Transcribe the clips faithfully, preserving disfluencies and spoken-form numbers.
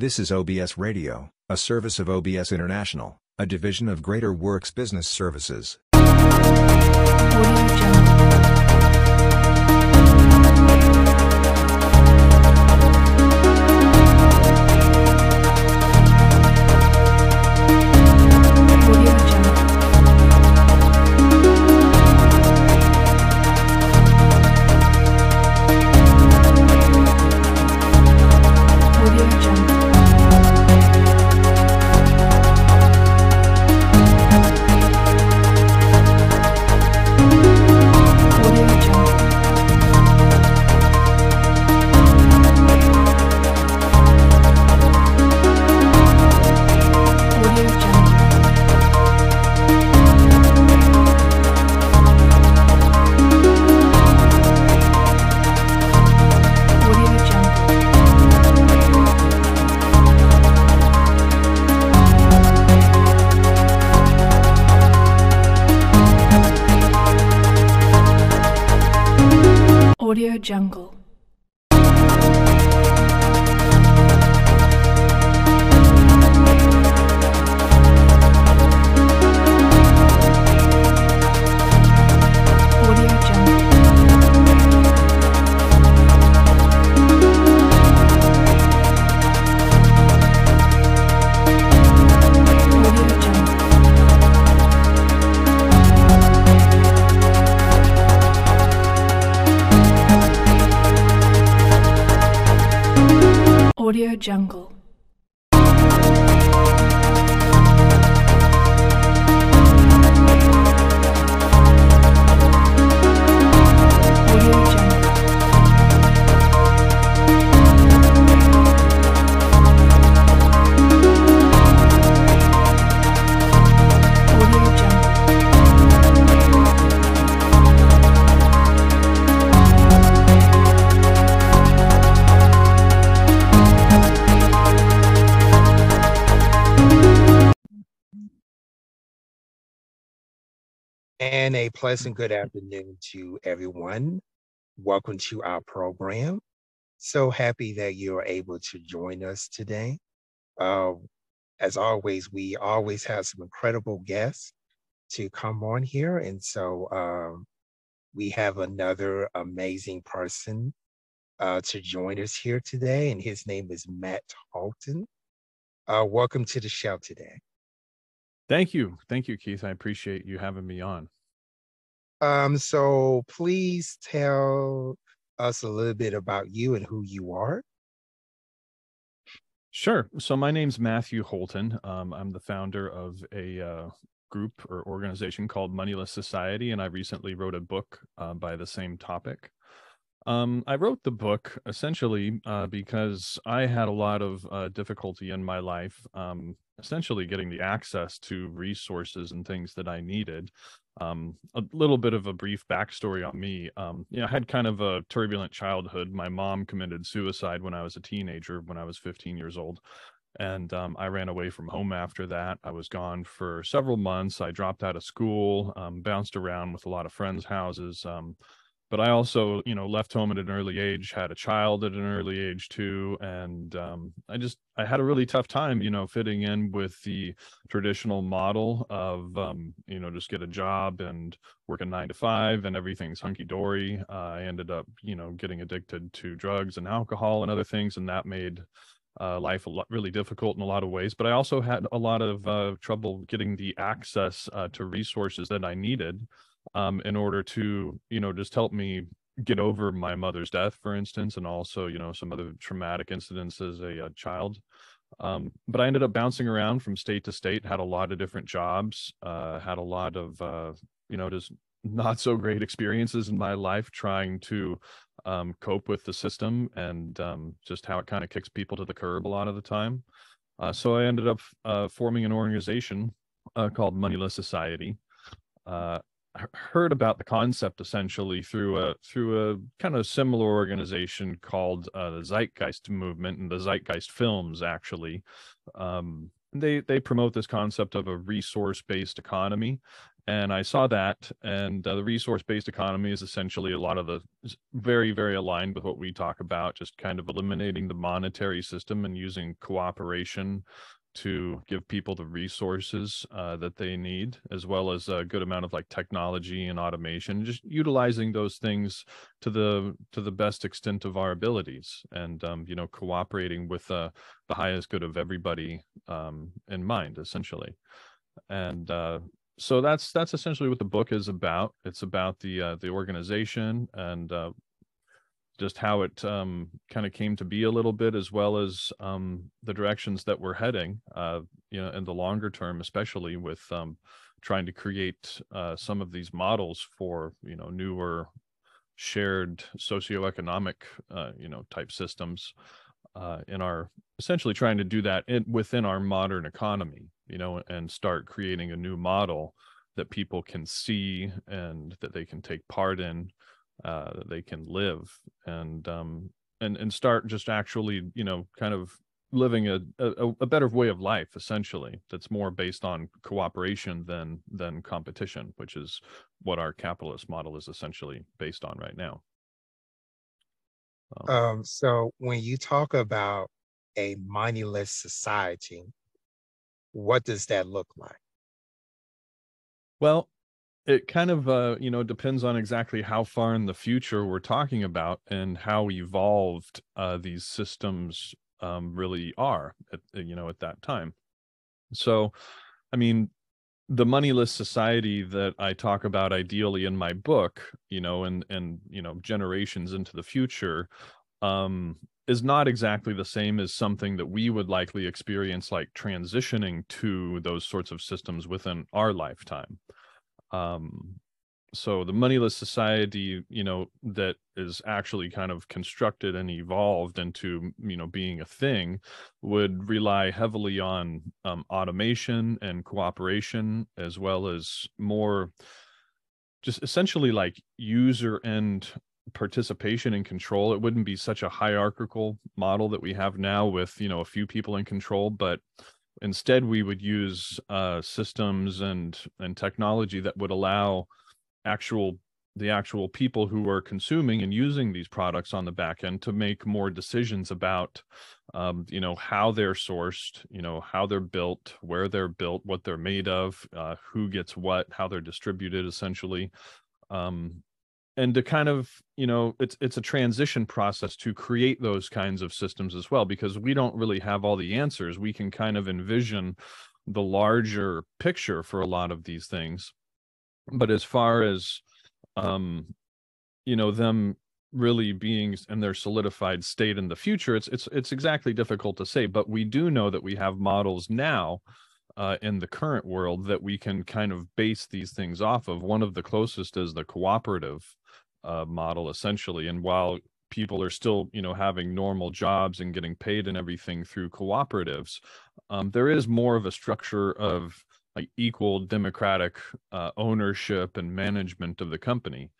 This is O B S Radio, a service of O B S International, a division of Greater Works Business Services. Audio Jungle. Audio Jungle. And a pleasant good afternoon to everyone. Welcome to our program. So happy that you're able to join us today. Uh, as always, we always have some incredible guests to come on here. And so um, we have another amazing person uh, to join us here today. And his name is Matt Holton. Uh, welcome to the show today. Thank you. Thank you, Keith. I appreciate you having me on. Um, so please tell us a little bit about you and who you are. Sure. So my name's Matthew Holton. Um, I'm the founder of a uh, group or organization called Moneyless Society, and I recently wrote a book uh, by the same topic. Um, I wrote the book essentially uh, because I had a lot of uh, difficulty in my life, um, essentially getting the access to resources and things that I needed. Um, a little bit of a brief backstory on me. Um, you know, I had kind of a turbulent childhood. My mom committed suicide when I was a teenager, when I was fifteen years old. And um, I ran away from home after that. I was gone for several months. I dropped out of school, um, bounced around with a lot of friends' houses. Um, But I also, you know, left home at an early age, had a child at an early age too. And um, I just, I had a really tough time, you know, fitting in with the traditional model of, um, you know, just get a job and work a nine to five and everything's hunky-dory. Uh, I ended up, you know, getting addicted to drugs and alcohol and other things. And that made uh, life a lot, really difficult in a lot of ways. But I also had a lot of uh, trouble getting the access uh, to resources that I needed Um, in order to, you know, just help me get over my mother's death, for instance, and also, you know, some other traumatic incidents as a, a child. Um, but I ended up bouncing around from state to state, had a lot of different jobs, uh, had a lot of, uh, you know, just not so great experiences in my life trying to um, cope with the system and um, just how it kind of kicks people to the curb a lot of the time. Uh, so I ended up uh, forming an organization uh, called Moneyless Society. Uh, heard about the concept essentially through a through a kind of similar organization called uh, the Zeitgeist movement and the Zeitgeist films. Actually, um, they they promote this concept of a resource-based economy, And I saw that, and uh, the resource-based economy is essentially a lot of the very, very aligned with what we talk about, just kind of eliminating the monetary system and using cooperation to give people the resources uh, that they need, as well as a good amount of like technology and automation, just utilizing those things to the to the best extent of our abilities, and um, you know, cooperating with uh, the highest good of everybody um, in mind, essentially. And uh, so that's that's essentially what the book is about. It's about the uh, the organization and uh, just how it um, kind of came to be a little bit, as well as um, the directions that we're heading, uh, you know, in the longer term, especially with um, trying to create uh, some of these models for, you know, newer shared socioeconomic, uh, you know, type systems. Uh, in our essentially trying to do that in, within our modern economy, you know, and start creating a new model that people can see and that they can take part in, uh, that they can live, and um, and and start just actually, you know, kind of living a, a a better way of life, essentially, that's more based on cooperation than than competition, which is what our capitalist model is essentially based on right now. Um, um, so when you talk about a moneyless society, what does that look like? Well, it kind of, uh, you know, depends on exactly how far in the future we're talking about and how evolved uh, these systems um, really are, at, you know, at that time. So, I mean, the moneyless society that I talk about ideally in my book, you know, and, and, you know, generations into the future, um, is not exactly the same as something that we would likely experience, like transitioning to those sorts of systems within our lifetime. Um, so the moneyless society, you know, that is actually kind of constructed and evolved into, you know, being a thing, would rely heavily on um, automation and cooperation, as well as more just essentially like user and participation and control. It wouldn't be such a hierarchical model that we have now with, you know, a few people in control, but instead we would use uh, systems and, and technology that would allow actual the actual people who are consuming and using these products on the back end to make more decisions about, um, you know, how they're sourced, you know, how they're built, where they're built, what they're made of, uh, who gets what, how they're distributed, essentially. Um, and to kind of, you know, it's, it's a transition process to create those kinds of systems as well, because we don't really have all the answers. We can kind of envision the larger picture for a lot of these things. But as far as, um, you know, them really being in their solidified state in the future, it's it's it's exactly difficult to say. But we do know that we have models now uh, in the current world that we can kind of base these things off of. One of the closest is the cooperative uh, model, essentially. And while people are still, you know, having normal jobs and getting paid and everything through cooperatives, um, there is more of a structure of like equal democratic uh, ownership and management of the company.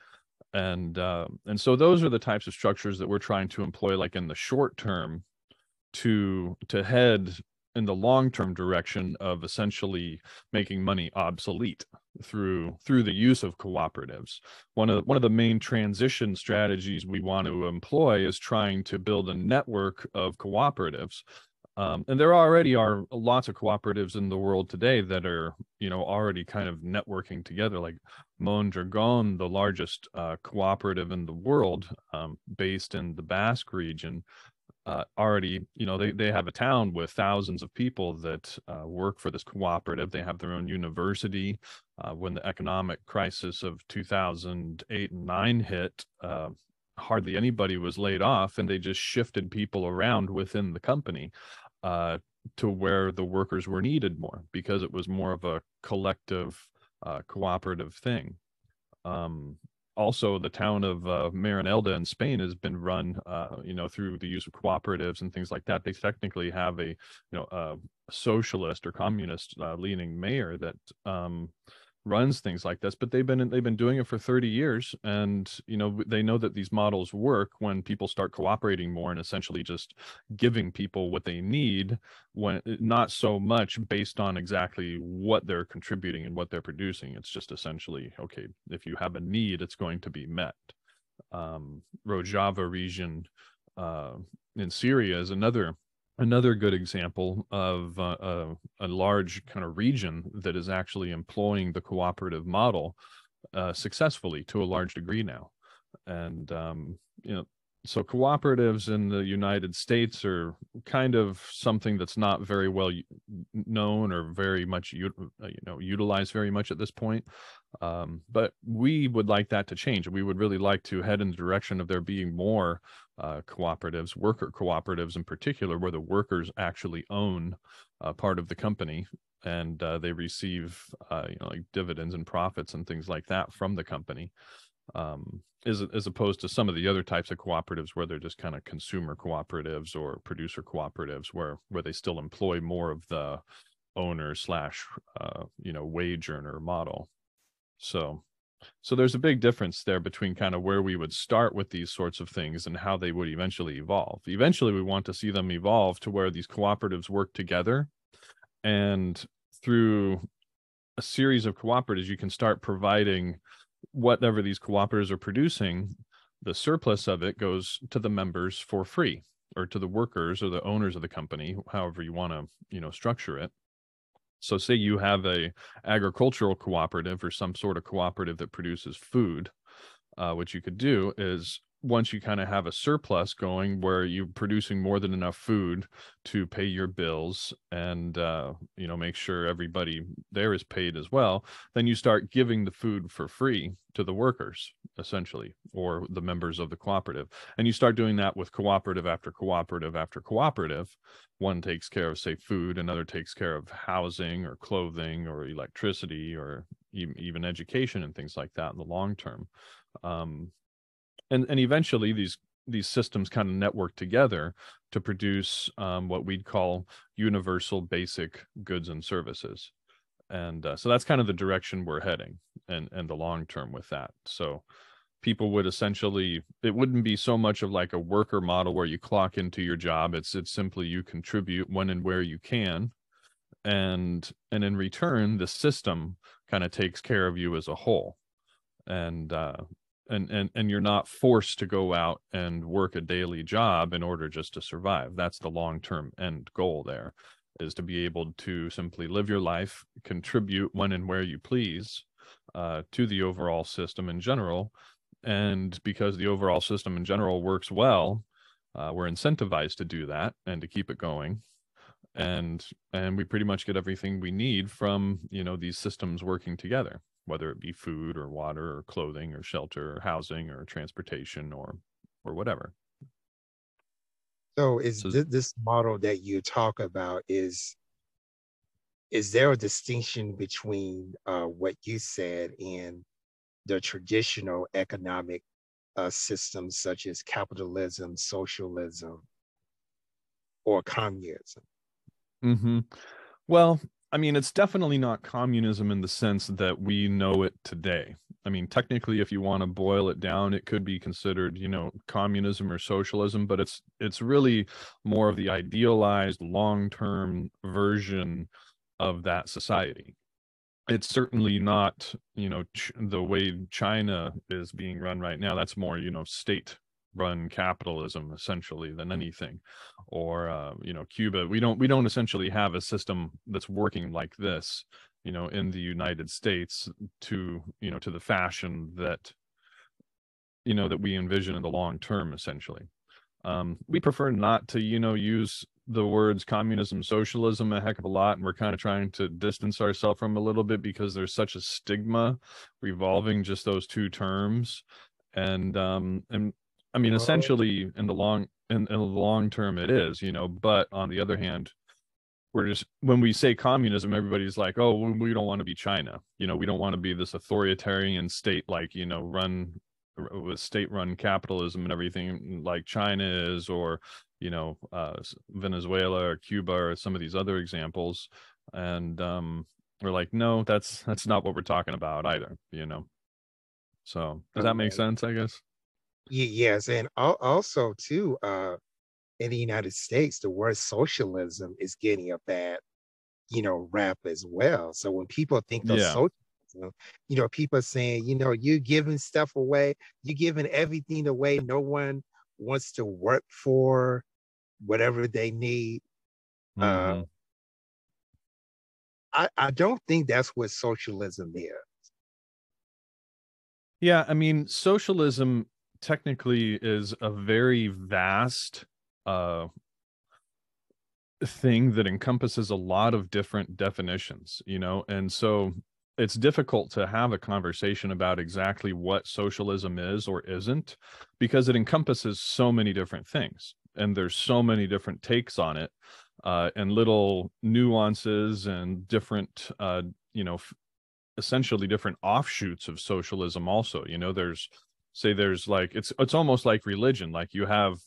And uh, and so those are the types of structures that we're trying to employ, like in the short term, to to head in the long-term direction of essentially making money obsolete through through the use of cooperatives. One of, one of the main transition strategies we want to employ is trying to build a network of cooperatives. Um, and there already are lots of cooperatives in the world today that are, you know, already kind of networking together, like Mondragon, the largest uh, cooperative in the world, um, based in the Basque region, uh, already, you know, they, they have a town with thousands of people that uh, work for this cooperative. They have their own university. Uh, when the economic crisis of two thousand eight and nine hit, uh, hardly anybody was laid off, and they just shifted people around within the company. Uh, to where the workers were needed more, because it was more of a collective uh, cooperative thing. Um, also, the town of uh, Marinelda in Spain has been run, uh, you know, through the use of cooperatives and things like that. They technically have a, you know, a socialist or communist uh, leaning mayor that um, runs things like this, but they've been they've been doing it for thirty years, and you know they know that these models work when people start cooperating more and essentially just giving people what they need, when not so much based on exactly what they're contributing and what they're producing. It's just essentially, okay, if you have a need, it's going to be met. Um, Rojava region uh, in Syria is another Another good example of uh, a, a large kind of region that is actually employing the cooperative model uh, successfully to a large degree now. And, um, you know, so cooperatives in the United States are kind of something that's not very well known or very much, you know, utilized very much at this point. Um, but we would like that to change. We would really like to head in the direction of there being more Uh, cooperatives, worker cooperatives in particular, where the workers actually own uh, part of the company, and uh, they receive uh, you know, like dividends and profits and things like that from the company, um, as, as opposed to some of the other types of cooperatives where they're just kind of consumer cooperatives or producer cooperatives, where where they still employ more of the owner slash uh, you know wage earner model. So. So there's a big difference there between kind of where we would start with these sorts of things and how they would eventually evolve. Eventually, we want to see them evolve to where these cooperatives work together. And through a series of cooperatives, you can start providing whatever these cooperatives are producing. The surplus of it goes to the members for free, or to the workers or the owners of the company, however you want to, you know, structure it. So say you have a agricultural cooperative or some sort of cooperative that produces food, uh, what you could do is once you kind of have a surplus going where you're producing more than enough food to pay your bills and, uh, you know, make sure everybody there is paid as well, then you start giving the food for free to the workers, essentially, or the members of the cooperative. And you start doing that with cooperative after cooperative after cooperative. One takes care of, say, food, another takes care of housing or clothing or electricity or even education and things like that in the long term. Um, And and eventually these these systems kind of network together to produce um, what we'd call universal basic goods and services, and uh, so that's kind of the direction we're heading, and and the long term with that. So people would essentially, it wouldn't be so much of like a worker model where you clock into your job. It's it's simply you contribute when and where you can, and and in return the system kind of takes care of you as a whole, and. Uh, And, and and you're not forced to go out and work a daily job in order just to survive. That's the long-term end goal there, is to be able to simply live your life, contribute when and where you please uh, to the overall system in general. And because the overall system in general works well, uh, we're incentivized to do that and to keep it going. And, and we pretty much get everything we need from, you know, these systems working together, whether it be food or water or clothing or shelter or housing or transportation or or whatever. So is so, th this model that you talk about, is, is there a distinction between uh, what you said and the traditional economic uh, systems such as capitalism, socialism, or communism? Mm-hmm. Well, I mean, it's definitely not communism in the sense that we know it today. I mean, technically, if you want to boil it down, it could be considered, you know, communism or socialism, but it's it's really more of the idealized long-term version of that society. It's certainly not, you know, ch the way China is being run right now. That's more, you know, state run capitalism essentially than anything, or uh, you know, Cuba. We don't we don't essentially have a system that's working like this, you know, in the United States to, you know, to the fashion that, you know, that we envision in the long term essentially. Um, we prefer not to, you know, use the words communism, socialism a heck of a lot, and we're kind of trying to distance ourselves from a little bit because there's such a stigma revolving just those two terms, and um, and. I mean, essentially, in the long in, in the long term, it is, you know. But on the other hand, we're just, when we say communism, everybody's like, "Oh, we don't want to be China." You know, we don't want to be this authoritarian state, like, you know, run with state-run capitalism and everything, like China is, or you know, uh, Venezuela or Cuba or some of these other examples. And um, We're like, no, that's that's not what we're talking about either, you know. So does that make sense, I guess? Yes. And also too, uh, in the United States, the word socialism is getting a bad, you know, rap as well. So when people think of yeah. socialism, you know, people are saying, you know, you're giving stuff away, you're giving everything away. No one wants to work for whatever they need. Mm-hmm. Uh, I, I don't think that's what socialism is. Yeah, I mean, socialism technically is a very vast uh, thing that encompasses a lot of different definitions, you know, and so it's difficult to have a conversation about exactly what socialism is or isn't, because it encompasses so many different things, and there's so many different takes on it. Uh, and little nuances and different, uh, you know, f essentially different offshoots of socialism also, you know, there's, say there's like, it's, it's almost like religion, like you have,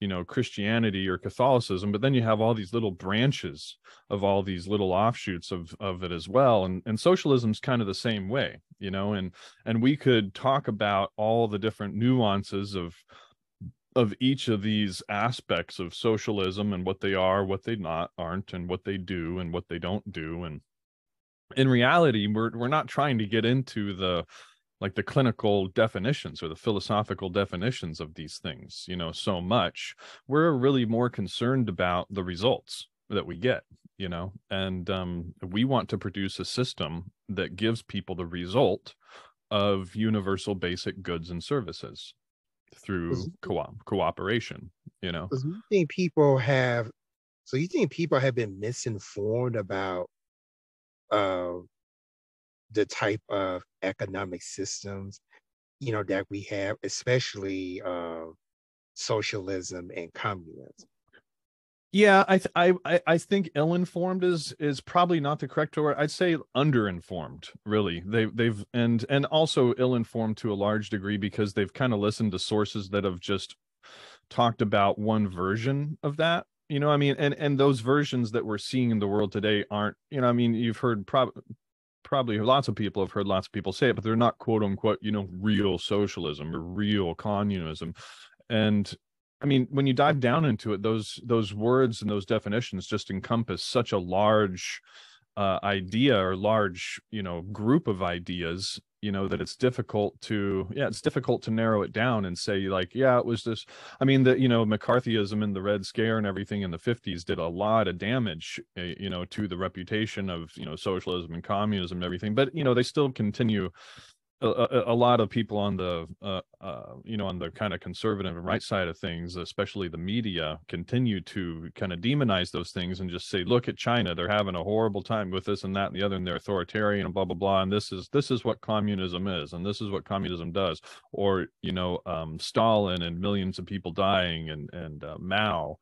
you know, Christianity or Catholicism, but then you have all these little branches of all these little offshoots of, of it as well. And, and socialism's kind of the same way, you know, and, and we could talk about all the different nuances of, of each of these aspects of socialism and what they are, what they not aren't, and what they do and what they don't do. And in reality, we're, we're not trying to get into the, like the clinical definitions or the philosophical definitions of these things, you know, so much. We're really more concerned about the results that we get, you know, and um, we want to produce a system that gives people the result of universal basic goods and services through co cooperation, you know. You think people have, so you think people have been misinformed about uh, the type of economic systems, you know, that we have, especially uh, socialism and communism? Yeah, I th I I think ill-informed is is probably not the correct word. I'd say under-informed, really. They they've and and also ill-informed to a large degree, because they've kind of listened to sources that have just talked about one version of that. You know, I mean, and and those versions that we're seeing in the world today aren't, you know, I mean, you've heard probably probably lots of people have heard lots of people say it, but they're not quote unquote, you know, real socialism or real communism. And I mean, when you dive down into it, those those words and those definitions just encompass such a large uh, idea or large, you know, group of ideas, you know, that it's difficult to, yeah, it's difficult to narrow it down and say like, yeah, it was this. I mean, the, you know, McCarthyism and the Red Scare and everything in the fifties did a lot of damage, you know, to the reputation of, you know, socialism and communism and everything. But, you know, they still continue. A, a, a lot of people on the, uh, uh, you know, on the kind of conservative and right side of things, especially the media, continue to kind of demonize those things and just say, look at China, they're having a horrible time with this and that and the other, and they're authoritarian and blah, blah, blah. And this is, this is what communism is, and this is what communism does. Or, you know, um, Stalin and millions of people dying, and, and uh, Mao,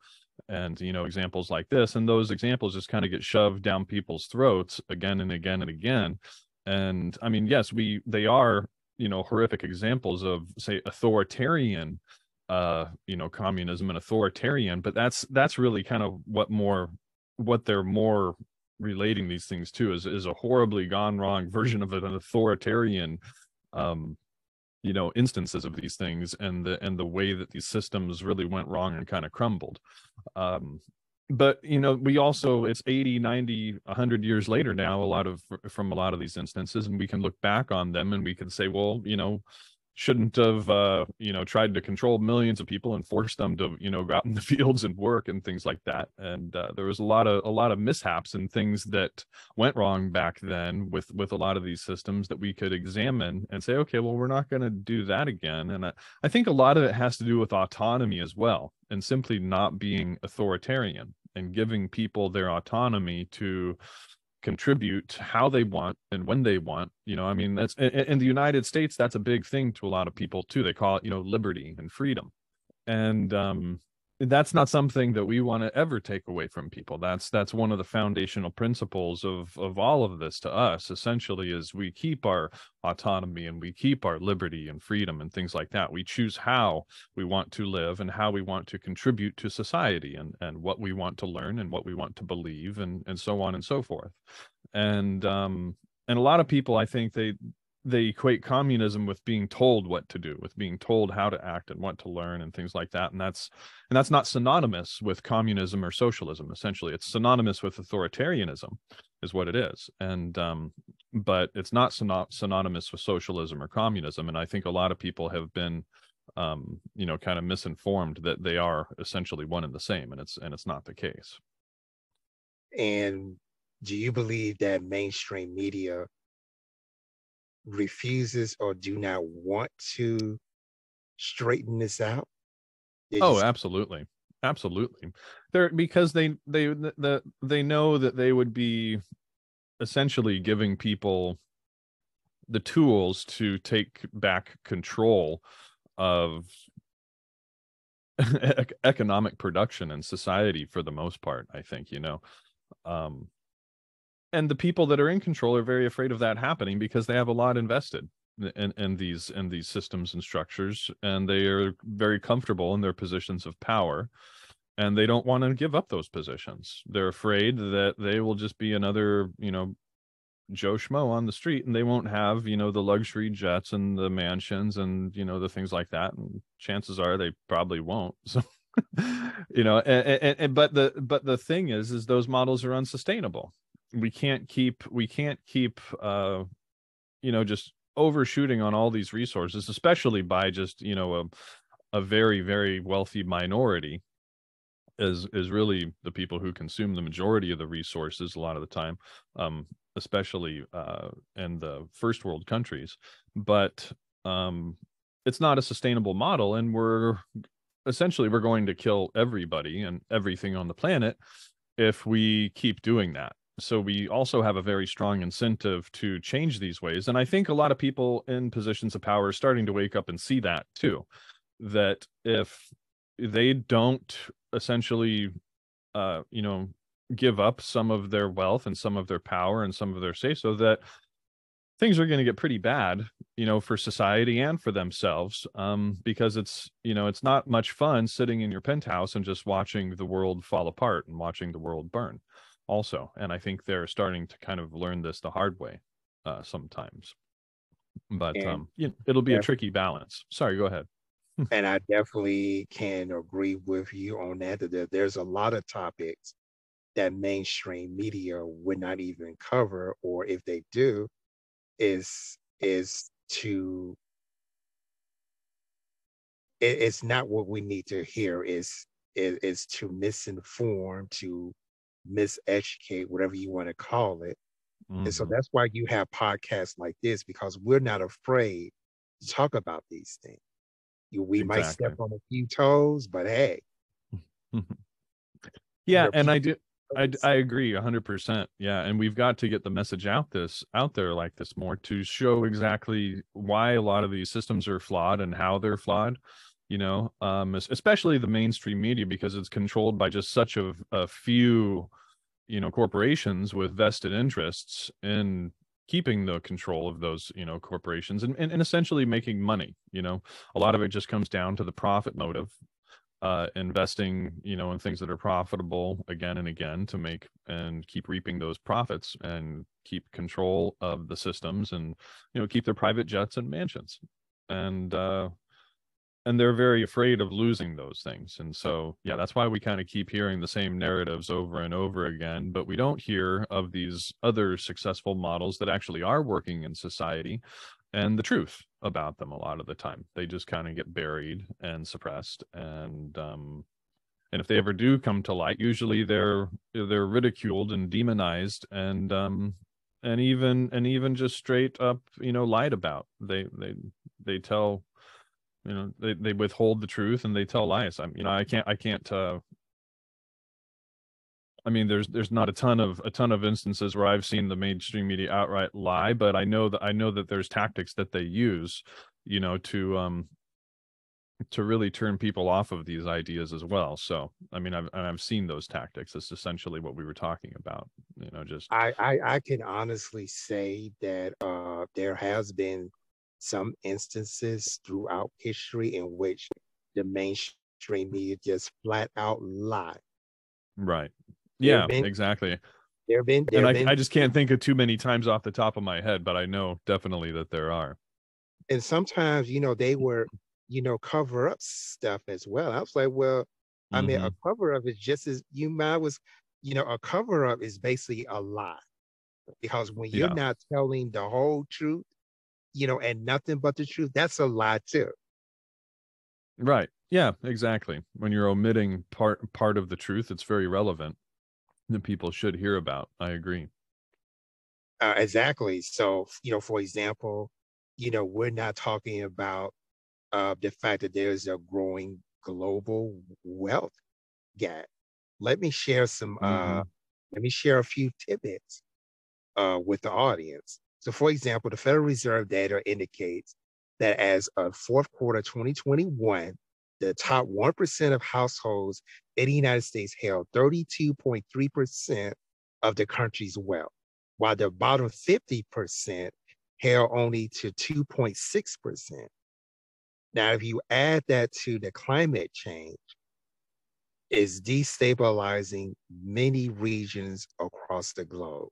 and, you know, examples like this. And those examples just kind of get shoved down people's throats again and again and again. And I mean, yes, we, they are, you know, horrific examples of, say, authoritarian, uh, you know, communism and authoritarian, but that's, that's really kind of what more, what they're more relating these things to is, is a horribly gone wrong version of an authoritarian, um, you know, instances of these things, and the, and the way that these systems really went wrong and kind of crumbled. Um, But, you know, we also, it's eighty, ninety, a hundred years later now, a lot of, from a lot of these instances, and we can look back on them and we can say, well, you know, shouldn't have, uh, you know, tried to control millions of people and force them to, you know, go out in the fields and work and things like that. And uh, there was a lot of, a lot of mishaps and things that went wrong back then with, with a lot of these systems that we could examine and say, okay, well, we're not going to do that again. And I, I think a lot of it has to do with autonomy as well, and simply not being authoritarian, and giving people their autonomy to contribute how they want and when they want. You know, I mean, that's in the United States, that's a big thing to a lot of people too. They call it, you know, liberty and freedom. And um, that's not something that we want to ever take away from people. That's, that's one of the foundational principles of, of all of this to us, essentially, is we keep our autonomy and we keep our liberty and freedom and things like that. We choose how we want to live and how we want to contribute to society, and, and what we want to learn and what we want to believe, and, and so on and so forth. And um, and a lot of people, I think they they equate communism with being told what to do, with being told how to act and what to learn and things like that. And that's and that's not synonymous with communism or socialism. Essentially, it's synonymous with authoritarianism, is what it is. And um, but it's not synop- synonymous with socialism or communism. And I think a lot of people have been, um, you know, kind of misinformed that they are essentially one and the same. And it's and it's not the case. And do you believe that mainstream media refuses or do not want to straighten this out? They oh, just... absolutely. Absolutely. They're, because they, they, the, they know that they would be essentially giving people the tools to take back control of economic production and society for the most part, I think, you know. Um, and the people that are in control are very afraid of that happening because they have a lot invested in, in these in these systems and structures, and they are very comfortable in their positions of power, and they don't want to give up those positions. They're afraid that they will just be another, you know, Joe Schmo on the street, and they won't have, you know, the luxury jets and the mansions and, you know, the things like that. And chances are they probably won't. So you know, and, and, and, but the but the thing is, is those models are unsustainable. We can't keep we can't keep, uh, you know, just overshooting on all these resources, especially by just, you know, a, a very, very wealthy minority is is really the people who consume the majority of the resources a lot of the time, um, especially uh, in the first world countries. But um, it's not a sustainable model, and we're essentially we're going to kill everybody and everything on the planet if we keep doing that. So we also have a very strong incentive to change these ways. And I think a lot of people in positions of power are starting to wake up and see that too, that if they don't essentially, uh, you know, give up some of their wealth and some of their power and some of their say, so that things are going to get pretty bad, you know, for society and for themselves, um, because it's, you know, it's not much fun sitting in your penthouse and just watching the world fall apart and watching the world burn also. And I think they're starting to kind of learn this the hard way uh, sometimes. But and, um, you know, it'll be yeah. a tricky balance. Sorry, go ahead. And I definitely can agree with you on that, that there's a lot of topics that mainstream media would not even cover, or if they do, is is to it, it's not what we need to hear. Is it is to misinform, to miseducate, whatever you want to call it. Mm-hmm. And so that's why you have podcasts like this, because we're not afraid to talk about these things. We exactly. might step on a few toes, but hey. Yeah, and I do I, I agree one hundred percent. Yeah. And we've got to get the message out this out there like this more to show exactly why a lot of these systems are flawed and how they're flawed, you know, um, especially the mainstream media, because it's controlled by just such a, a few, you know, corporations with vested interests in keeping the control of those, you know, corporations and, and, and essentially making money. You know, a lot of it just comes down to the profit motive. Uh, investing, you know, in things that are profitable again and again to make and keep reaping those profits and keep control of the systems and, you know, keep their private jets and mansions. And, uh, and they're very afraid of losing those things. And so, yeah, that's why we kind of keep hearing the same narratives over and over again, but we don't hear of these other successful models that actually are working in society and the truth about them a lot of the time. They just kind of get buried and suppressed, and um and if they ever do come to light, usually they're they're ridiculed and demonized and um and even and even just straight up, you know, lied about. They they they tell, you know, they, they withhold the truth and they tell lies. I'm you know I can't I can't uh I mean, there's there's not a ton of a ton of instances where I've seen the mainstream media outright lie, but I know that I know that there's tactics that they use, you know, to um to really turn people off of these ideas as well. So I mean, I've and I've seen those tactics. It's essentially what we were talking about, you know. Just I I, I can honestly say that uh, there has been some instances throughout history in which the mainstream media just flat out lied. Right. Yeah, exactly. There have been, there and have I, been. I just can't think of too many times off the top of my head, but I know definitely that there are. And sometimes, you know, they were, you know, cover up stuff as well. I was like, well, mm-hmm. I mean, a cover up is just as you might was, you know, a cover up is basically a lie, because when you're yeah. not telling the whole truth, you know, and nothing but the truth, that's a lie too. Right. Yeah, exactly. When you're omitting part part of the truth, it's very relevant that people should hear about. I agree. Uh, exactly. So, you know, for example, you know, we're not talking about uh, the fact that there's a growing global wealth gap. Let me share some, mm-hmm. uh, let me share a few tidbits uh, with the audience. So, for example, the Federal Reserve data indicates that as of fourth quarter twenty twenty-one, the top one percent of households in the United States held thirty-two point three percent of the country's wealth, while the bottom fifty percent held only to two point six percent. Now, if you add that to the climate change, it's destabilizing many regions across the globe.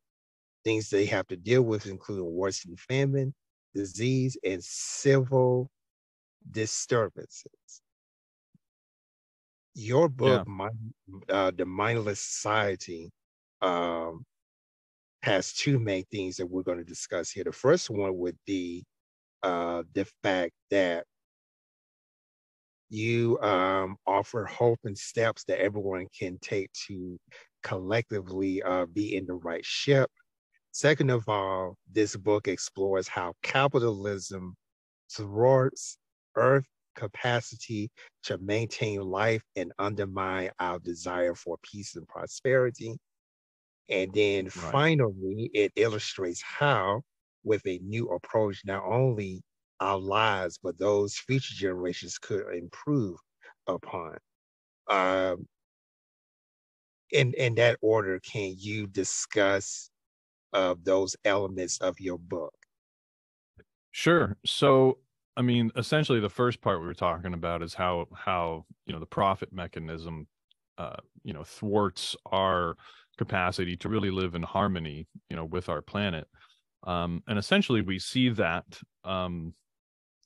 Things they have to deal with include wars and famine, disease, and civil disturbances. Your book, yeah. My, uh, The Moneyless Society, um, has two main things that we're going to discuss here. The first one would be uh, the fact that you um, offer hope and steps that everyone can take to collectively uh, be in the right ship. Second of all, this book explores how capitalism thwarts Earth capacity to maintain life and undermine our desire for peace and prosperity. And then right. finally, it illustrates how, with a new approach, not only our lives, but those future generations could improve upon. Um, in, in that order, can you discuss uh, those elements of your book? Sure. So, I mean, essentially, the first part we were talking about is how how you know the profit mechanism, uh, you know, thwarts our capacity to really live in harmony, you know, with our planet, um, and essentially we see that, um,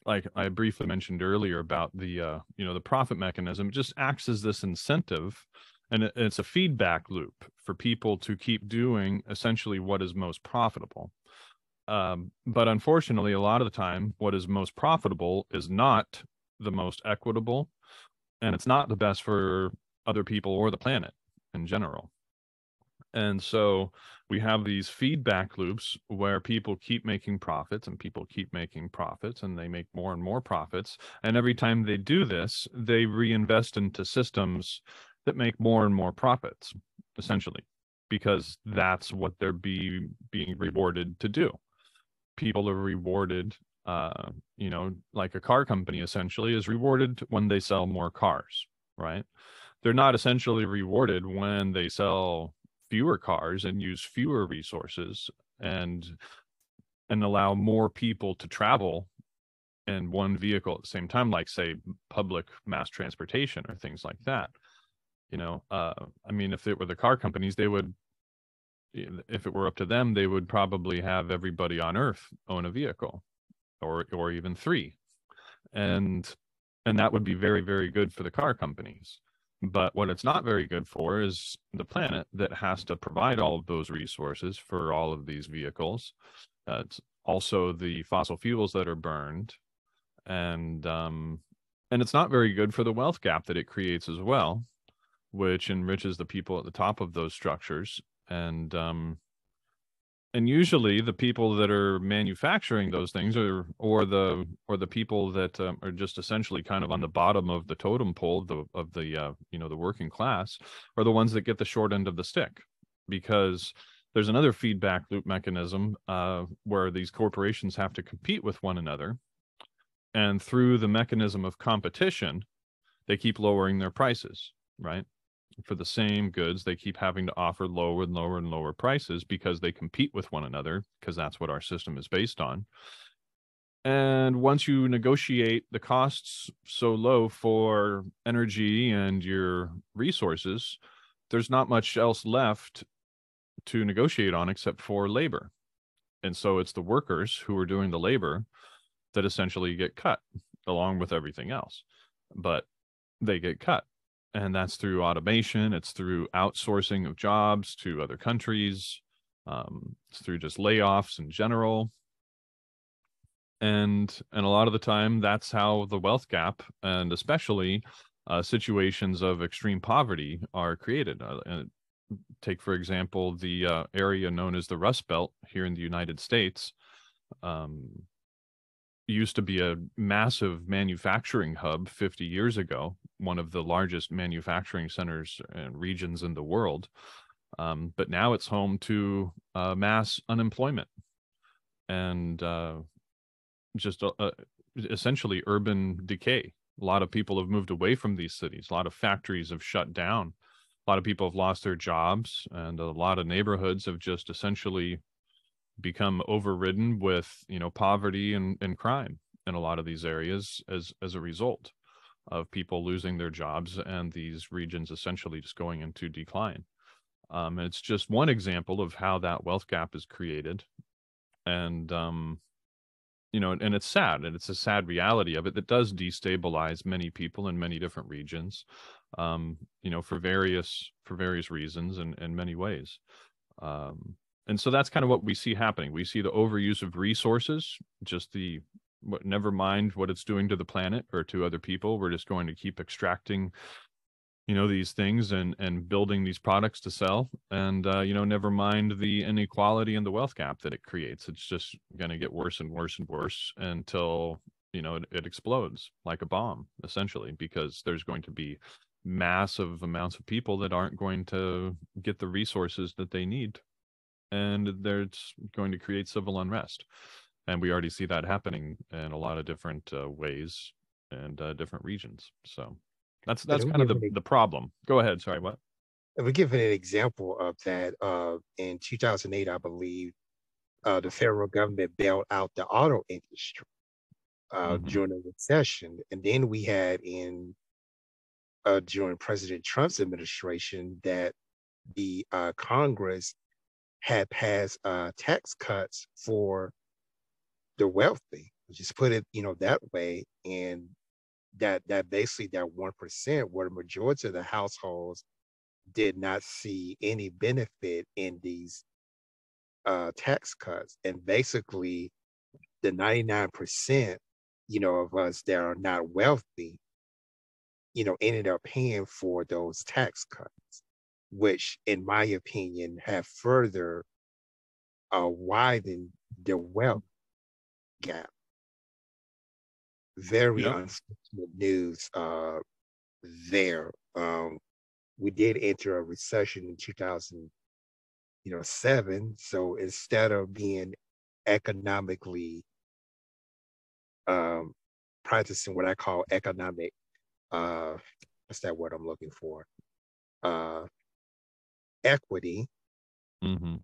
like I briefly mentioned earlier about the uh, you know the profit mechanism, it just acts as this incentive, and it, it's a feedback loop for people to keep doing essentially what is most profitable. Um, but unfortunately, a lot of the time, what is most profitable is not the most equitable, and it's not the best for other people or the planet in general. And so we have these feedback loops where people keep making profits and people keep making profits and they make more and more profits. And every time they do this, they reinvest into systems that make more and more profits, essentially, because that's what they're be, being rewarded to do. People are rewarded, uh, you know, like a car company essentially is rewarded when they sell more cars, right? They're not essentially rewarded when they sell fewer cars and use fewer resources and, and allow more people to travel in one vehicle at the same time, like say public mass transportation or things like that. You know, uh, I mean, if it were the car companies, they would, if it were up to them, they would probably have everybody on Earth own a vehicle, or or even three, and and that would be very, very good for the car companies. But what it's not very good for is the planet that has to provide all of those resources for all of these vehicles. Uh, it's also the fossil fuels that are burned, and um, and it's not very good for the wealth gap that it creates as well, which enriches the people at the top of those structures. And um, and usually the people that are manufacturing those things are, or the or the people that um, are just essentially kind of on the bottom of the totem pole of the, of the uh, you know, the working class are the ones that get the short end of the stick, because there's another feedback loop mechanism uh, where these corporations have to compete with one another. And through the mechanism of competition, they keep lowering their prices. Right? For the same goods, they keep having to offer lower and lower and lower prices because they compete with one another, because that's what our system is based on. And once you negotiate the costs so low for energy and your resources, there's not much else left to negotiate on except for labor. And so it's the workers who are doing the labor that essentially get cut along with everything else, but they get cut. And that's through automation. It's through outsourcing of jobs to other countries. Um, it's through just layoffs in general. And, and a lot of the time, that's how the wealth gap, and especially uh, situations of extreme poverty, are created. Uh, and take, for example, the uh, area known as the Rust Belt here in the United States. Um, used to be a massive manufacturing hub fifty years ago, one of the largest manufacturing centers and regions in the world. Um, but now it's home to uh, mass unemployment and uh, just uh, essentially urban decay. A lot of people have moved away from these cities. A lot of factories have shut down. A lot of people have lost their jobs, and a lot of neighborhoods have just essentially become overridden with, you know, poverty and, and crime in a lot of these areas as, as a result of people losing their jobs and these regions essentially just going into decline. Um, and it's just one example of how that wealth gap is created. And, um, you know, and, and it's sad, and it's a sad reality of it that does destabilize many people in many different regions, um, you know, for various, for various reasons and in many ways. Um, And so that's kind of what we see happening. We see the overuse of resources, just the, what, never mind what it's doing to the planet or to other people. We're just going to keep extracting, you know, these things and, and building these products to sell. And, uh, you know, never mind the inequality and the wealth gap that it creates. It's just going to get worse and worse and worse until, you know, it, it explodes like a bomb, essentially, because there's going to be massive amounts of people that aren't going to get the resources that they need. And they're going to create civil unrest. And we already see that happening in a lot of different uh, ways and uh, different regions. So that's that's kind of the, an, the problem. Go ahead. Sorry, what? If we give an example of that, uh, in two thousand eight, I believe, uh, the federal government bailed out the auto industry uh, mm-hmm. during the recession. And then we had in uh, during President Trump's administration that the uh, Congress had passed uh, tax cuts for the wealthy. Just put it, you know, that way, and that that basically that one percent, where the majority of the households did not see any benefit in these uh, tax cuts, and basically the ninety-nine percent, you know, of us that are not wealthy, you know, ended up paying for those tax cuts, which, in my opinion, have further uh, widened the wealth gap. Very yep. unfortunate news uh, there. Um, we did enter a recession in two thousand seven. So instead of being economically um, practicing what I call economic, uh, what's that word I'm looking for? Uh, equity, mm-hmm.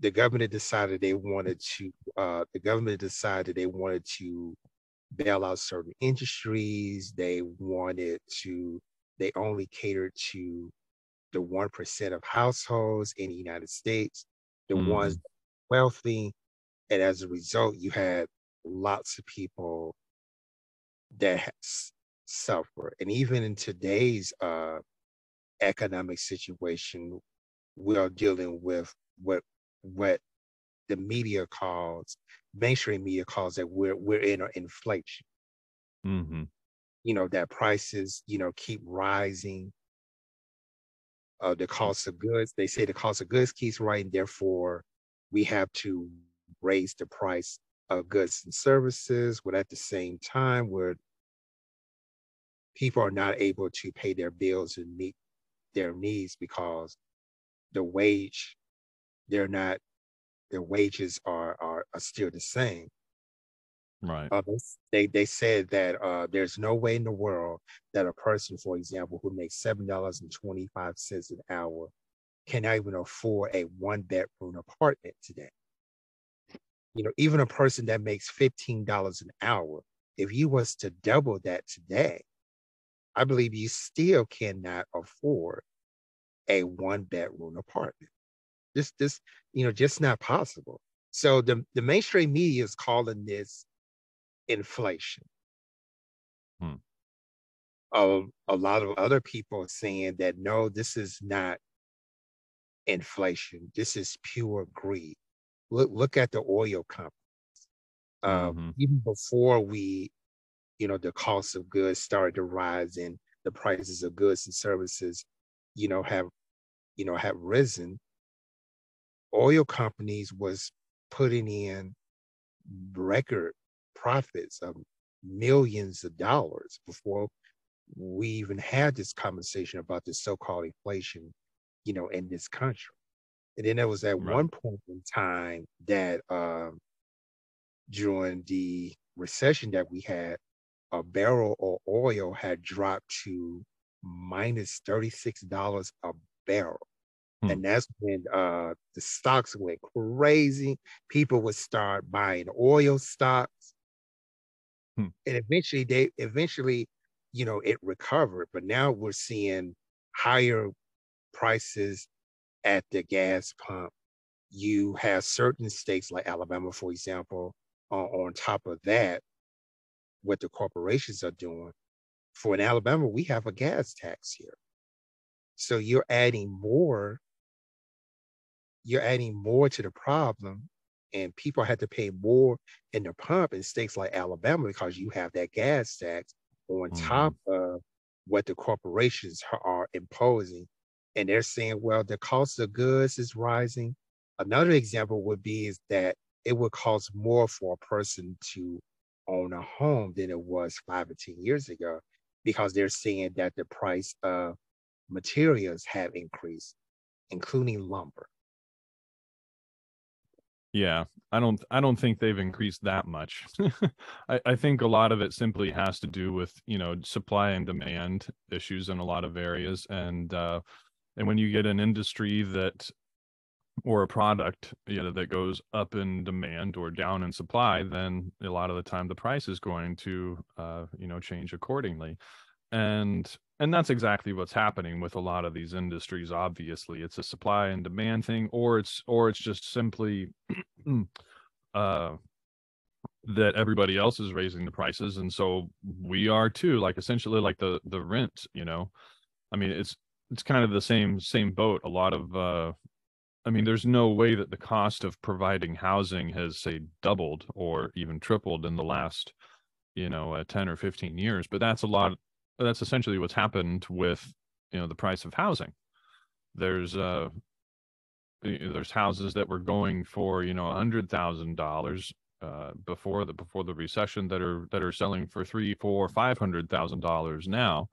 the government decided they wanted to uh the government decided they wanted to bail out certain industries. They wanted to they only catered to the one percent of households in the United States, the mm-hmm. ones wealthy, and as a result you had lots of people that suffer. And even in today's uh economic situation, we are dealing with what what the media calls, mainstream media calls, that we're we're in an inflation. Mm-hmm. You know, that prices, you know, keep rising. Uh, the cost of goods, they say the cost of goods keeps rising, therefore we have to raise the price of goods and services. But at the same time, where people are not able to pay their bills and meet their needs, because the wage, they're not, their wages are are, are still the same. Right. Uh, they they said that uh, there's no way in the world that a person, for example, who makes seven dollars and twenty-five cents an hour cannot even afford a one bedroom apartment today. You know, even a person that makes fifteen dollars an hour, if you was to double that today, I believe you still cannot afford a one bedroom apartment. This, this, you know, just not possible. So the, the mainstream media is calling this inflation. Hmm. A, a lot of other people are saying that, no, this is not inflation. This is pure greed. Look, look at the oil companies. Um, mm-hmm. Even before we, you know, the cost of goods started to rise and the prices of goods and services, you know, have, you know, have risen. Oil companies was putting in record profits of millions of dollars before we even had this conversation about this so-called inflation, you know, in this country. And then there was at right. one point in time that um, during the recession that we had, a barrel of oil had dropped to minus thirty-six dollars a barrel. Hmm. And that's when uh, the stocks went crazy. People would start buying oil stocks. Hmm. And eventually they, eventually, you know, it recovered, but now we're seeing higher prices at the gas pump. You have certain states like Alabama, for example, uh, on top of that, what the corporations are doing. For in Alabama, we have a gas tax here. So you're adding more, you're adding more to the problem, and people had to pay more in the pump in states like Alabama because you have that gas tax on mm-hmm. top of what the corporations are imposing. And they're saying, well, the cost of goods is rising. Another example would be is that it would cost more for a person to own a home than it was five or ten years ago, because they're saying that the price of materials have increased, including lumber. Yeah, I don't I don't think they've increased that much. I, I think a lot of it simply has to do with, you know, supply and demand issues in a lot of areas. And uh, and when you get an industry that, or a product, you know, that goes up in demand or down in supply, then a lot of the time the price is going to, uh, you know, change accordingly. And and that's exactly what's happening with a lot of these industries. Obviously, it's a supply and demand thing, or it's or it's just simply uh, that everybody else is raising the prices, and so we are too. Like essentially, like the the rent. You know, I mean, it's it's kind of the same same boat. A lot of, uh, I mean, there's no way that the cost of providing housing has, say, doubled or even tripled in the last, you know, uh, ten or fifteen years. But that's a lot. That's essentially what's happened with, you know, the price of housing. There's uh, there's houses that were going for, you know, a hundred thousand uh, dollars before the before the recession that are that are selling for three, four, five hundred thousand dollars now.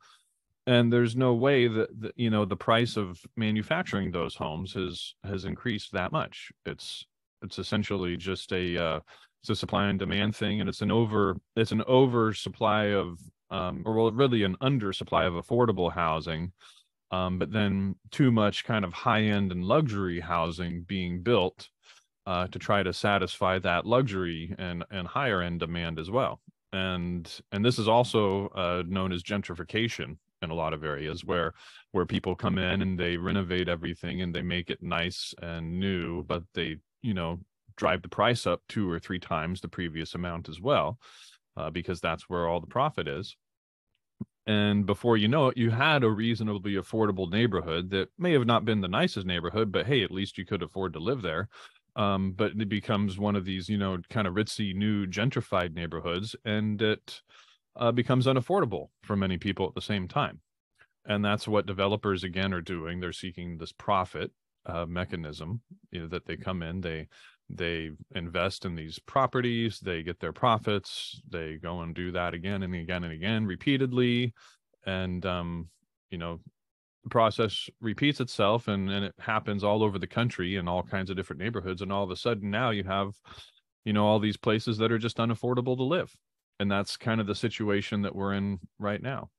And there's no way that, that you know, the price of manufacturing those homes has has increased that much. It's it's essentially just a uh, it's a supply and demand thing, and it's an over it's an oversupply of Um, or well, really an undersupply of affordable housing, um, but then too much kind of high-end and luxury housing being built uh, to try to satisfy that luxury and, and higher-end demand as well. And and this is also uh, known as gentrification in a lot of areas where where people come in and they renovate everything and they make it nice and new, but they, you know, drive the price up two or three times the previous amount as well. Uh, because that's where all the profit is. And before you know it, you had a reasonably affordable neighborhood that may have not been the nicest neighborhood, but hey, at least you could afford to live there. Um, but it becomes one of these, you know, kind of ritzy, new gentrified neighborhoods, and it uh, becomes unaffordable for many people at the same time. And that's what developers, again, are doing. They're seeking this profit uh, mechanism, you know, that they come in, they... they invest in these properties, they get their profits, they go and do that again and again and again repeatedly. And, um, you know, the process repeats itself, and, and it happens all over the country in all kinds of different neighborhoods. And all of a sudden now you have, you know, all these places that are just unaffordable to live. And that's kind of the situation that we're in right now.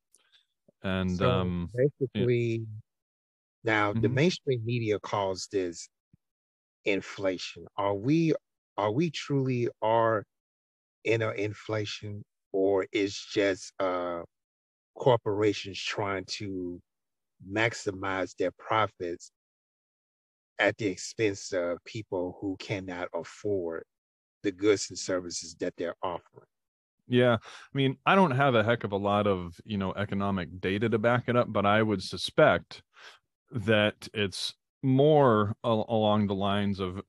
And so um, basically, yeah. now mm-hmm. the mainstream media calls this inflation. Are we are we truly are in an inflation, or is just uh, corporations trying to maximize their profits at the expense of people who cannot afford the goods and services that they're offering. Yeah. I mean, I don't have a heck of a lot of, you know, economic data to back it up, but I would suspect that it's more al- along the lines of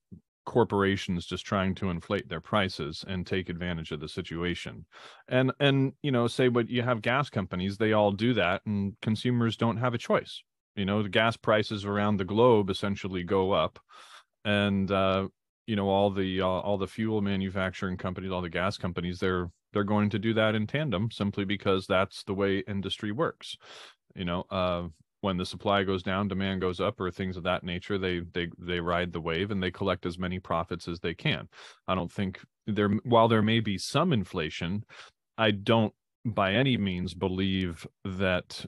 corporations just trying to inflate their prices and take advantage of the situation. And, and, you know, say, but you have gas companies, they all do that, and consumers don't have a choice. You know, the gas prices around the globe essentially go up, and, uh, you know, all the, uh, all the fuel manufacturing companies, all the gas companies, they're, they're going to do that in tandem simply because that's the way industry works. You know, uh, when the supply goes down, demand goes up, or things of that nature, they they they ride the wave and they collect as many profits as they can. I don't think there, while there may be some inflation, I don't by any means believe that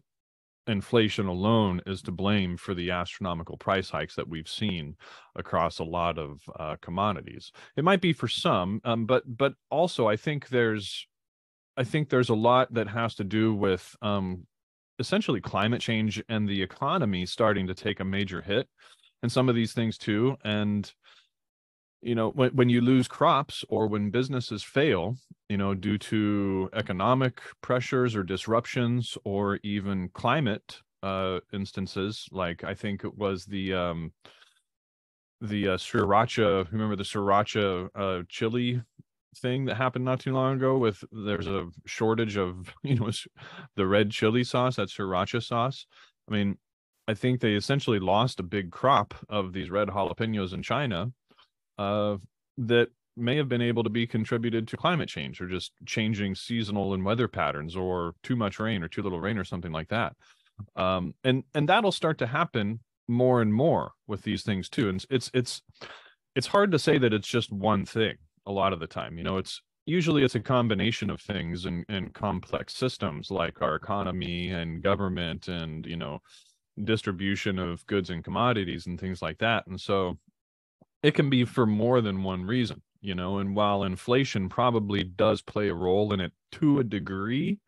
inflation alone is to blame for the astronomical price hikes that we've seen across a lot of uh, commodities. It might be for some, um, but but also I think there's I think there's a lot that has to do with um, essentially climate change and the economy starting to take a major hit, and some of these things too. And you know, when when you lose crops or when businesses fail, you know, due to economic pressures or disruptions or even climate uh, instances, like I think it was the um, the uh, sriracha. Remember the sriracha uh, chili thing that happened not too long ago? With there's a shortage of you know the red chili sauce, that sriracha sauce. I mean, I think they essentially lost a big crop of these red jalapenos in China. Uh, that may have been able to be contributed to climate change, or just changing seasonal and weather patterns, or too much rain or too little rain or something like that. Um, and and that'll start to happen more and more with these things too. And it's it's it's hard to say that it's just one thing a lot of the time. You know, it's usually it's a combination of things and and complex systems like our economy and government and you know distribution of goods and commodities and things like that. And so it can be for more than one reason, you know, and while inflation probably does play a role in it to a degree,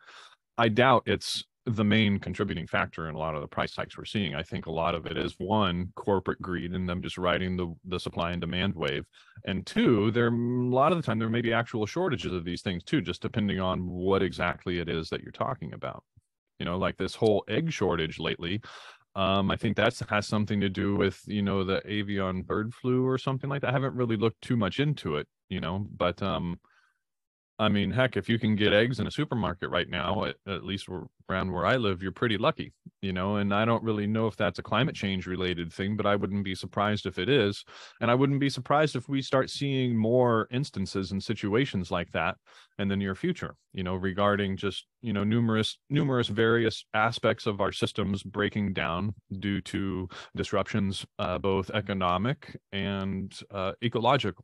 I doubt it's the main contributing factor in a lot of the price hikes we're seeing. I think a lot of it is, one, corporate greed and them just riding the, the supply and demand wave. And two, there a lot of the time there may be actual shortages of these things too, just depending on what exactly it is that you're talking about. You know, like this whole egg shortage lately. Um, I think that has something to do with, you know, the avian bird flu or something like that. I haven't really looked too much into it, you know, but um, I mean, heck, if you can get eggs in a supermarket right now, at, at least around where I live, you're pretty lucky, you know, and I don't really know if that's a climate change related thing, but I wouldn't be surprised if it is. And I wouldn't be surprised if we start seeing more instances and situations like that in the near future, you know, regarding just, you know, numerous, numerous various aspects of our systems breaking down due to disruptions, uh, both economic and uh, ecological.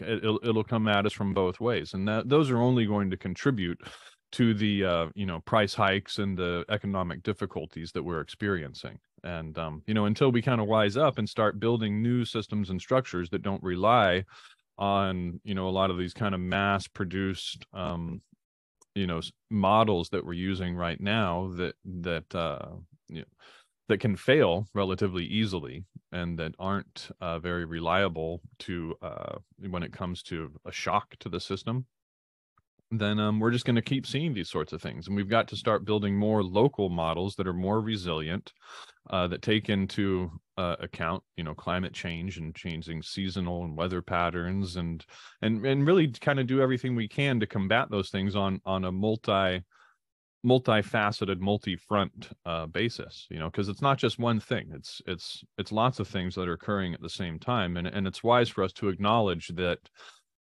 It'll, it'll come at us from both ways, and that those are only going to contribute to the uh, you know price hikes and the economic difficulties that we're experiencing. And um, you know, until we kind of wise up and start building new systems and structures that don't rely on you know a lot of these kind of mass-produced um, you know models that we're using right now that that uh, you know, that can fail relatively easily and that aren't uh, very reliable to uh, when it comes to a shock to the system, then um, we're just going to keep seeing these sorts of things. And we've got to start building more local models that are more resilient, uh, that take into uh, account, you know, climate change and changing seasonal and weather patterns, and and and really kind of do everything we can to combat those things on on a multi multifaceted, multi-front uh, basis, you know, because it's not just one thing. It's it's it's lots of things that are occurring at the same time, and and it's wise for us to acknowledge that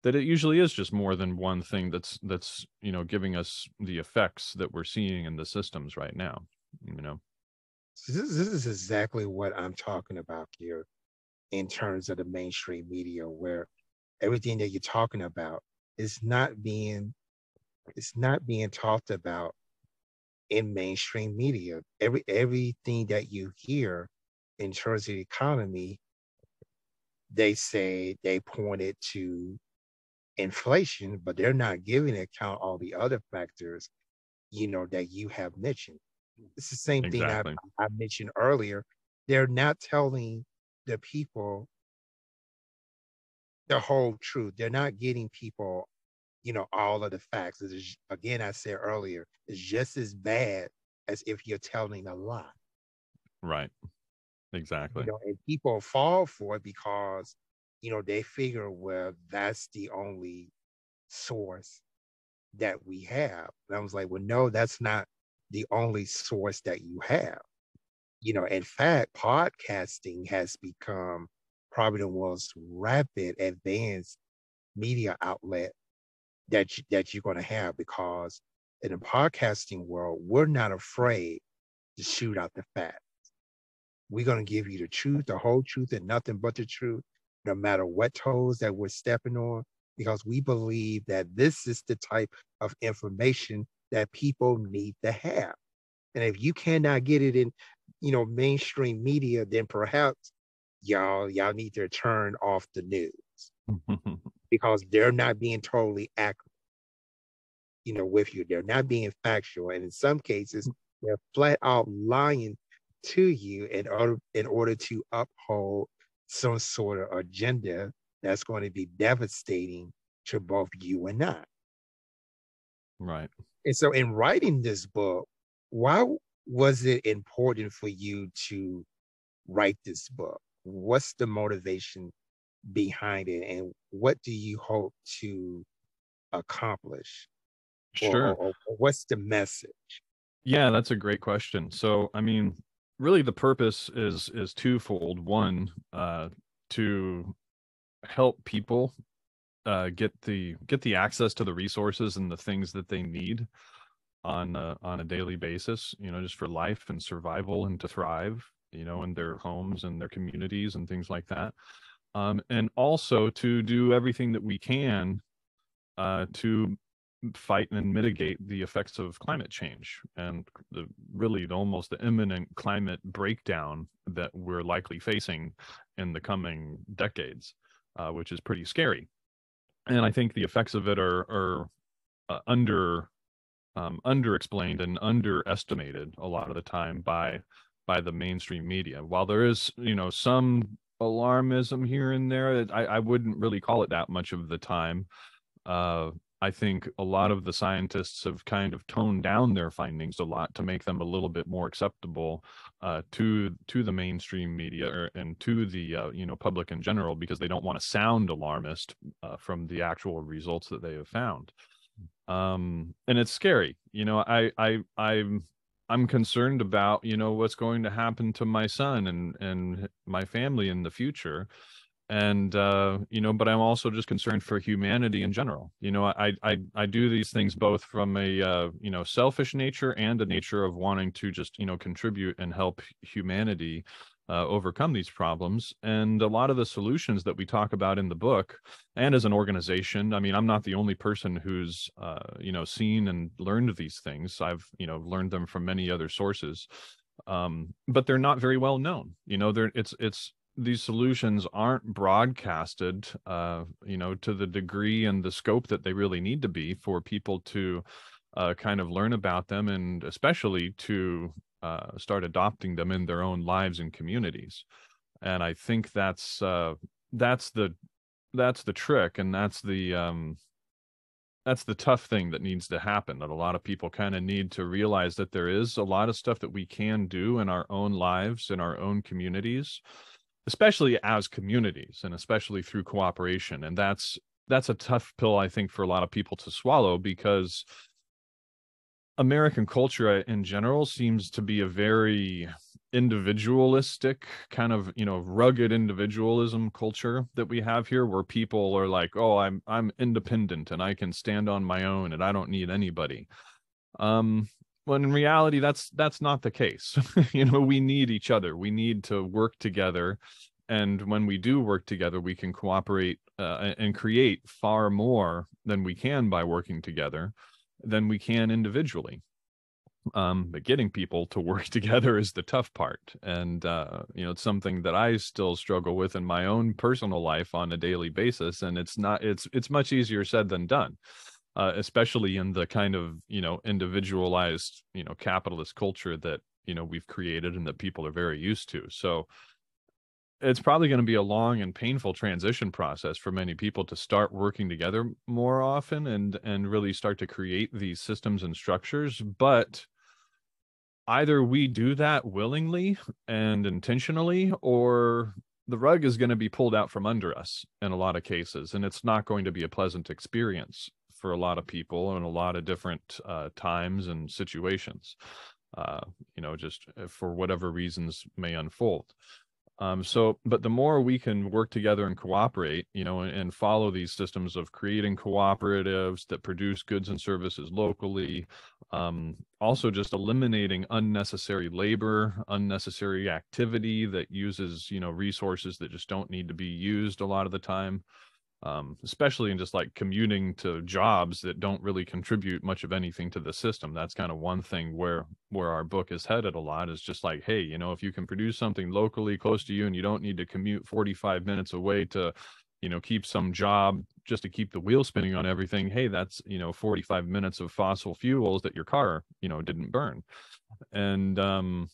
that it usually is just more than one thing that's that's you know giving us the effects that we're seeing in the systems right now. You know, this, this is exactly what I'm talking about here, in terms of the mainstream media, where everything that you're talking about is not being it's not being talked about. In mainstream media, every everything that you hear in terms of the economy, they say they pointed to inflation, but they're not giving account all the other factors, you know, that you have mentioned. It's the same exactly. thing I, I mentioned earlier. They're not telling the people the whole truth. They're not getting people, you know, all of the facts. It's, again, I said earlier, it's just as bad as if you're telling a lie. Right. Exactly. You know, and people fall for it because, you know, they figure, well, that's the only source that we have. And I was like, well, no, that's not the only source that you have. You know, in fact, podcasting has become probably the most rapid advanced media outlet that, you, that you're going to have, because in the podcasting world, we're not afraid to shoot out the facts. We're going to give you the truth, the whole truth, and nothing but the truth, no matter what toes that we're stepping on, because we believe that this is the type of information that people need to have. And if you cannot get it in, you know, mainstream media, then perhaps y'all, y'all need to turn off the news because they're not being totally accurate, you know, with you. They're not being factual. And in some cases, they're flat out lying to you in order, in order to uphold some sort of agenda that's going to be devastating to both you and I. Right. And so in writing this book, why was it important for you to write this book? What's the motivation behind it? And what do you hope to accomplish? Sure. Or, or, or what's the message? Yeah, that's a great question. So, I mean, really the purpose is, is twofold. One, uh, to help people uh, get the, get the access to the resources and the things that they need on a, on a daily basis, you know, just for life and survival and to thrive, you know, in their homes and their communities and things like that. Um, and also to do everything that we can uh, to fight and mitigate the effects of climate change and the really the, almost the imminent climate breakdown that we're likely facing in the coming decades, uh, which is pretty scary. And I think the effects of it are, are uh, under um, underexplained and underestimated a lot of the time by by the mainstream media. While there is, you know, some alarmism here and there, I, I wouldn't really call it that much of the time. Uh, I think a lot of the scientists have kind of toned down their findings a lot to make them a little bit more acceptable uh, to to the mainstream media or, and to the uh, you know, public in general, because they don't want to sound alarmist uh, from the actual results that they have found. Um, and it's scary, you know. I I I'm I'm concerned about, you know, what's going to happen to my son and and my family in the future. And, uh, you know, but I'm also just concerned for humanity in general. You know, I, I, I do these things both from a, uh, you know, selfish nature and a nature of wanting to just, you know, contribute and help humanity uh, overcome these problems. And a lot of the solutions that we talk about in the book and as an organization, I mean, I'm not the only person who's, uh, you know, seen and learned these things. I've, you know, learned them from many other sources, um, but they're not very well known. You know, they're, it's, it's, these solutions aren't broadcasted, uh, you know, to the degree and the scope that they really need to be for people to uh, kind of learn about them, and especially to uh, start adopting them in their own lives and communities. And I think that's uh, that's the that's the trick, and that's the um, that's the tough thing that needs to happen. That a lot of people kind of need to realize that there is a lot of stuff that we can do in our own lives, in our own communities, especially as communities and especially through cooperation. And that's, that's a tough pill, I think, for a lot of people to swallow, because American culture in general seems to be a very individualistic kind of, you know, rugged individualism culture that we have here, where people are like, oh, I'm, I'm independent and I can stand on my own and I don't need anybody. Um, When in reality, that's that's not the case. You know, we need each other. We need to work together. And when we do work together, we can cooperate uh, and create far more than we can by working together than we can individually. Um, but getting people to work together is the tough part. And, uh, you know, it's something that I still struggle with in my own personal life on a daily basis. And it's not it's it's much easier said than done. Uh, especially in the kind of, you know, individualized, you know, capitalist culture that, you know, we've created and that people are very used to. So it's probably going to be a long and painful transition process for many people to start working together more often and, and really start to create these systems and structures. But either we do that willingly and intentionally, or the rug is going to be pulled out from under us in a lot of cases. And it's not going to be a pleasant experience for a lot of people in a lot of different uh, times and situations, uh, you know, just for whatever reasons may unfold. Um, so, but the more we can work together and cooperate, you know, and, and follow these systems of creating cooperatives that produce goods and services locally, um, also just eliminating unnecessary labor, unnecessary activity that uses, you know, resources that just don't need to be used a lot of the time, um, especially in just like commuting to jobs that don't really contribute much of anything to the system. That's kind of one thing where, where our book is headed a lot, is just like, hey, you know, if you can produce something locally close to you and you don't need to commute forty-five minutes away to, you know, keep some job just to keep the wheel spinning on everything. Hey, that's, you know, forty-five minutes of fossil fuels that your car, you know, didn't burn. And, um,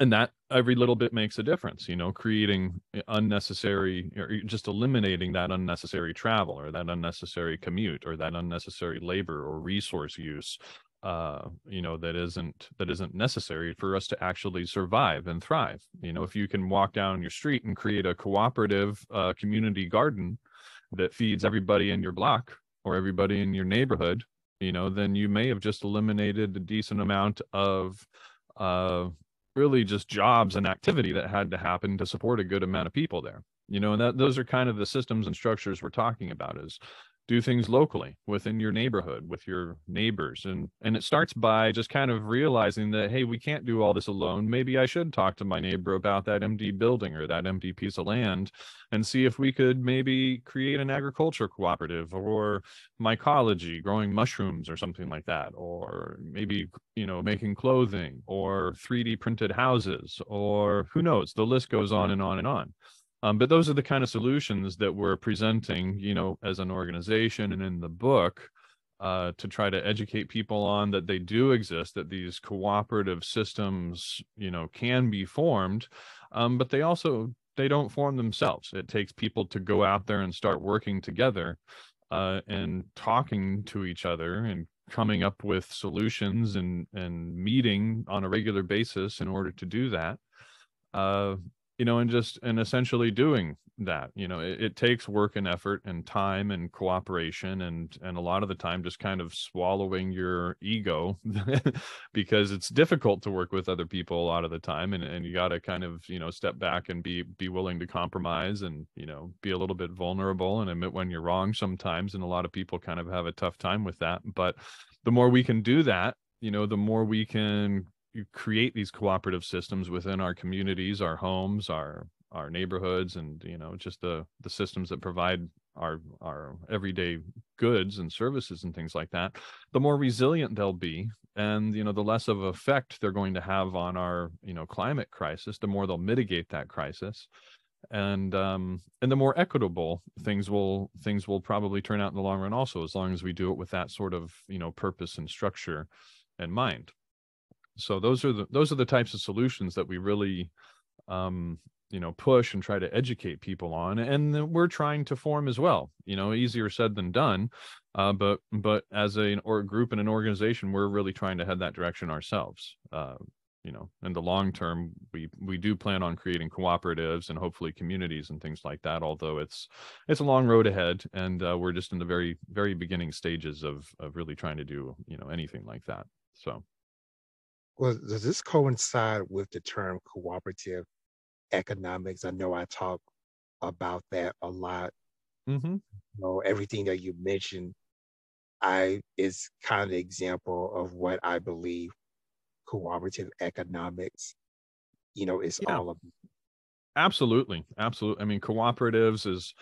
And that every little bit makes a difference, you know, creating unnecessary or just eliminating that unnecessary travel or that unnecessary commute or that unnecessary labor or resource use, uh, you know, that isn't that isn't necessary for us to actually survive and thrive. You know, if you can walk down your street and create a cooperative uh, community garden that feeds everybody in your block or everybody in your neighborhood, you know, then you may have just eliminated a decent amount of uh really just jobs and activity that had to happen to support a good amount of people there, you know, and that those are kind of the systems and structures we're talking about, is do things locally within your neighborhood with your neighbors. And, and it starts by just kind of realizing that, hey, we can't do all this alone. Maybe I should talk to my neighbor about that empty building or that empty piece of land and see if we could maybe create an agriculture cooperative or mycology, growing mushrooms or something like that, or maybe, you know, making clothing or three D printed houses, or who knows, the list goes on and on and on. Um, but those are the kind of solutions that we're presenting, you know, as an organization and in the book, uh, to try to educate people on that they do exist, that these cooperative systems, you know, can be formed, um, but they also, they don't form themselves. It takes people to go out there and start working together uh, and talking to each other and coming up with solutions and, and meeting on a regular basis in order to do that. Uh, You know, and just and essentially doing that, you know, it, it takes work and effort and time and cooperation and and a lot of the time just kind of swallowing your ego because it's difficult to work with other people a lot of the time. And, and you got to kind of, you know, step back and be be willing to compromise and, you know, be a little bit vulnerable and admit when you're wrong sometimes. And a lot of people kind of have a tough time with that. But the more we can do that, you know, the more we can you create these cooperative systems within our communities, our homes, our, our neighborhoods, and, you know, just the, the systems that provide our, our everyday goods and services and things like that, the more resilient they'll be. And, you know, the less of effect they're going to have on our, you know, climate crisis, the more they'll mitigate that crisis. And, um, and the more equitable things will, things will probably turn out in the long run also, as long as we do it with that sort of, you know, purpose and structure in mind. So those are the those are the types of solutions that we really, um, you know, push and try to educate people on, and we're trying to form as well. You know, easier said than done, uh, but but as a or a group and an organization, we're really trying to head that direction ourselves. Uh, you know, in the long term, we we do plan on creating cooperatives and hopefully communities and things like that. Although it's it's a long road ahead, and uh, we're just in the very very beginning stages of of really trying to do, you know, anything like that. So. Well, does this coincide with the term cooperative economics? I know I talk about that a lot. Mm-hmm. You know, everything that you mentioned I is kind of the example of what I believe cooperative economics, you know, is yeah. all about. Absolutely. Absolutely. I mean, cooperatives is...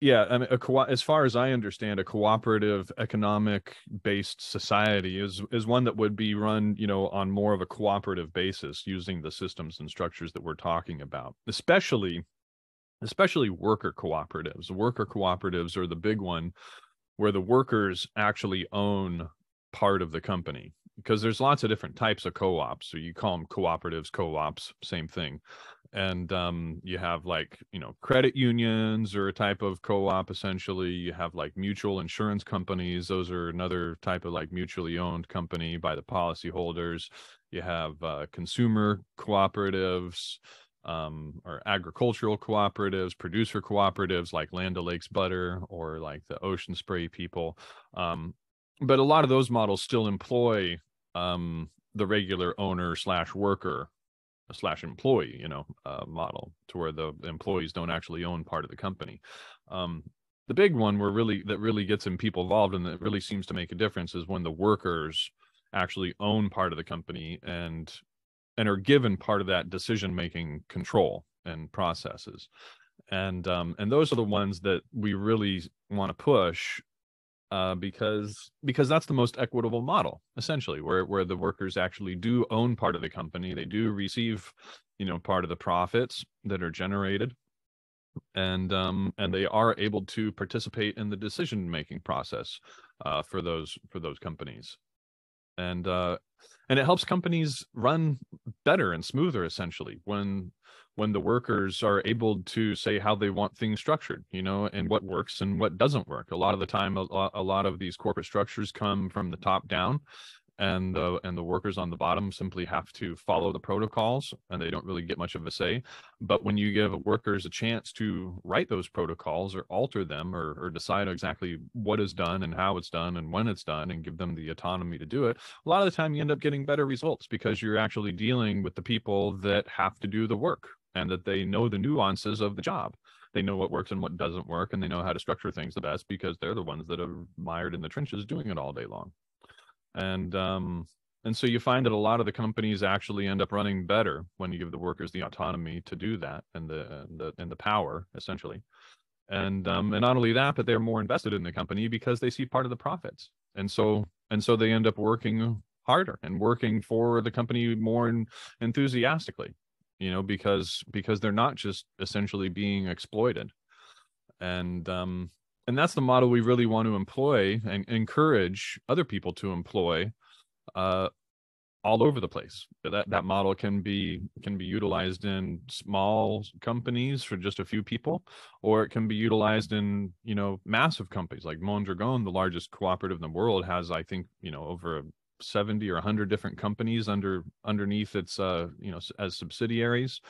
Yeah, I mean, a co as far as I understand, a cooperative economic-based society is is one that would be run, you know, on more of a cooperative basis, using the systems and structures that we're talking about, especially, especially worker cooperatives. Worker cooperatives are the big one, where the workers actually own part of the company. because there's lots of different types of co-ops. So you call them cooperatives, co-ops, same thing. And um, you have like, you know, credit unions are a type of co-op, essentially. You have like mutual insurance companies. Those are another type of like mutually owned company by the policyholders. You have uh, consumer cooperatives, um, or agricultural cooperatives, producer cooperatives like Land O'Lakes Butter or like the Ocean Spray people. Um, but a lot of those models still employ um, the regular owner slash worker slash employee, you know, uh, model, to where the employees don't actually own part of the company. Um, the big one where really that really gets in people involved and that really seems to make a difference is when the workers actually own part of the company and and are given part of that decision-making control and processes. And um, and those are the ones that we really want to push, uh, because because that's the most equitable model, essentially, where where the workers actually do own part of the company. They do receive, you know, part of the profits that are generated, and um, and they are able to participate in the decision-making process uh, for those for those companies. And uh, and it helps companies run better and smoother, essentially, when when the workers are able to say how they want things structured, you know, and what works and what doesn't work. A lot of the time, a lot, a lot of these corporate structures come from the top down, and the and the workers on the bottom simply have to follow the protocols, and they don't really get much of a say. But when you give workers a chance to write those protocols or alter them, or, or decide exactly what is done and how it's done and when it's done, and give them the autonomy to do it, a lot of the time you end up getting better results, because you're actually dealing with the people that have to do the work, and that they know the nuances of the job. They know what works and what doesn't work, and they know how to structure things the best, because they're the ones that are mired in the trenches doing it all day long. And um, and so you find that a lot of the companies actually end up running better when you give the workers the autonomy to do that, and the and the, and the power, essentially. And um, and not only that, but they're more invested in the company because they see part of the profits. And so and so they end up working harder and working for the company more in, enthusiastically, you know, because because they're not just essentially being exploited. And um, and that's the model we really want to employ and encourage other people to employ uh, all over the place. That that model can be can be utilized in small companies for just a few people, or it can be utilized in, you know, massive companies like Mondragon, the largest cooperative in the world, has, I think, you know, over seventy or a hundred different companies under underneath its, uh, you know, as subsidiaries.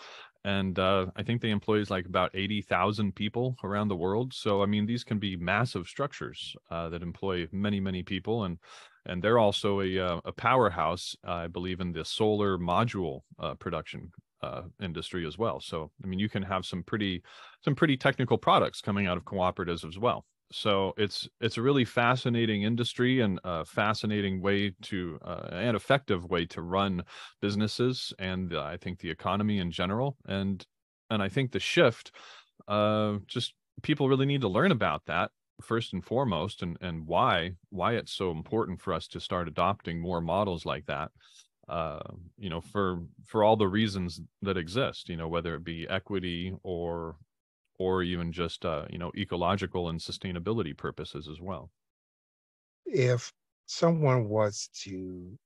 And uh, I think they employ like about eighty thousand people around the world. So, I mean, these can be massive structures uh, that employ many, many people. And and they're also a, a powerhouse, uh, I believe, in the solar module uh, production uh, industry as well. So, I mean, you can have some pretty some pretty technical products coming out of cooperatives as well. So it's it's a really fascinating industry, and a fascinating way to uh, and effective way to run businesses, and uh, I think the economy in general. And and I think the shift, uh, just people really need to learn about that first and foremost, and and why why it's so important for us to start adopting more models like that. Uh, you know, for for all the reasons that exist. You know, whether it be equity or or even just, uh, you know, ecological and sustainability purposes as well. If someone was to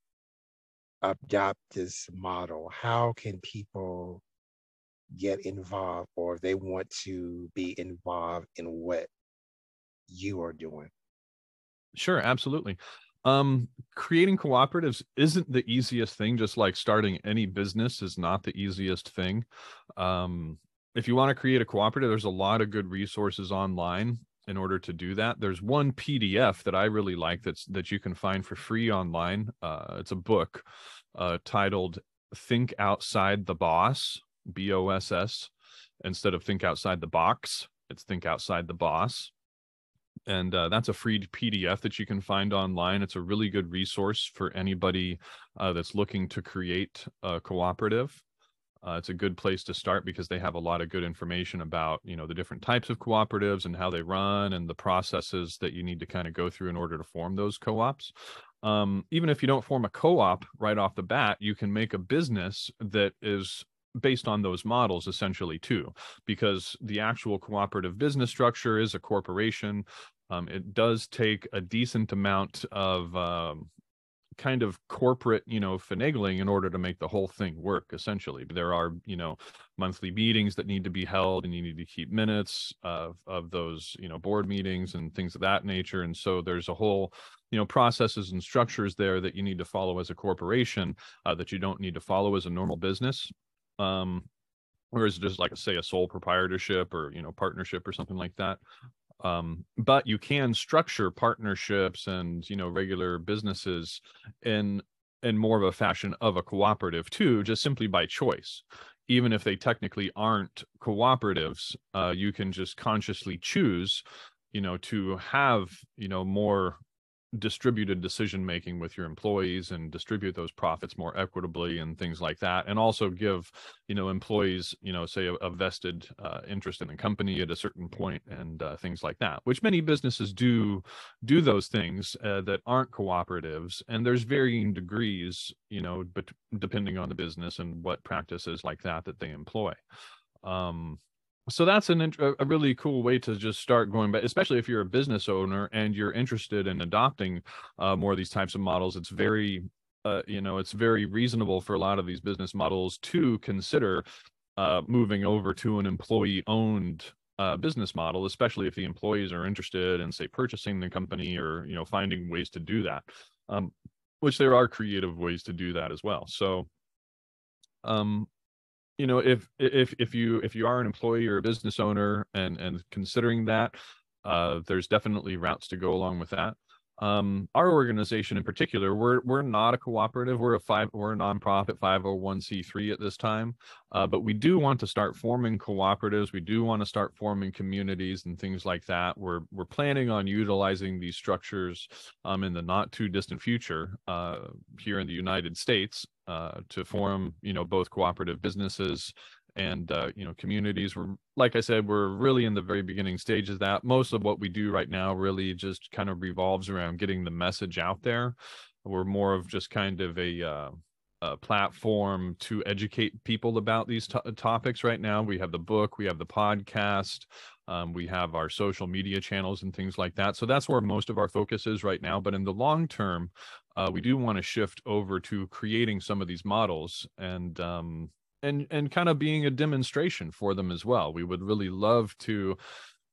adopt this model, how can people get involved, or if they want to be involved in what you are doing? Sure, absolutely. Um, creating cooperatives isn't the easiest thing, just like starting any business is not the easiest thing. Um, If you want to create a cooperative, there's a lot of good resources online in order to do that. There's one P D F that I really like that's that you can find for free online. Uh, it's a book uh, titled Think Outside the Boss, B O S S. Instead of Think Outside the Box, it's Think Outside the Boss. And uh, that's a free P D F that you can find online. It's a really good resource for anybody uh, that's looking to create a cooperative. Uh, it's a good place to start, because they have a lot of good information about, you know, the different types of cooperatives and how they run, and the processes that you need to kind of go through in order to form those co-ops. Um, even if you don't form a co-op right off the bat, you can make a business that is based on those models, essentially, too, because the actual cooperative business structure is a corporation. Um, it does take a decent amount of um, kind of corporate, you know, finagling in order to make the whole thing work, essentially. There are, you know, monthly meetings that need to be held, and you need to keep minutes of, of those, you know, board meetings and things of that nature. And so there's a whole, you know, processes and structures there that you need to follow as a corporation uh, that you don't need to follow as a normal business. Um, whereas just like, say, a sole proprietorship or, you know, partnership or something like that. Um, but you can structure partnerships and, you know, regular businesses in, in more of a fashion of a cooperative too, just simply by choice. Even if they technically aren't cooperatives, uh, you can just consciously choose, you know, to have, you know, more distributed decision-making with your employees and distribute those profits more equitably and things like that. And also give, you know, employees, you know, say a, a vested uh, interest in the company at a certain point and uh, things like that, which many businesses do, do those things uh, that aren't cooperatives. And there's varying degrees, you know, but depending on the business and what practices like that, that they employ. Um, So that's an a really cool way to just start going back, especially if you're a business owner and you're interested in adopting uh, more of these types of models. It's very, uh, you know, it's very reasonable for a lot of these business models to consider uh, moving over to an employee-owned uh, business model, especially if the employees are interested in, say, purchasing the company or, you know, finding ways to do that, um, which there are creative ways to do that as well. So, um. you know, if if if you if you are an employee or a business owner and and considering that, uh, there's definitely routes to go along with that. Um, our organization in particular, we're we're not a cooperative. We're a five we're a nonprofit five oh one c three at this time, uh, but we do want to start forming cooperatives. We do want to start forming communities and things like that. We're we're planning on utilizing these structures um, in the not too distant future uh, here in the United States. Uh, to form, you know, both cooperative businesses and, uh, you know, communities. We're, like I said, we're really in the very beginning stage of that. Most of what we do right now really just kind of revolves around getting the message out there. We're more of just kind of a, uh, a platform to educate people about these to topics right now. We have the book, we have the podcast, um, we have our social media channels and things like that. So that's where most of our focus is right now. But in the long term, Uh, we do want to shift over to creating some of these models and um, and and kind of being a demonstration for them as well. We would really love to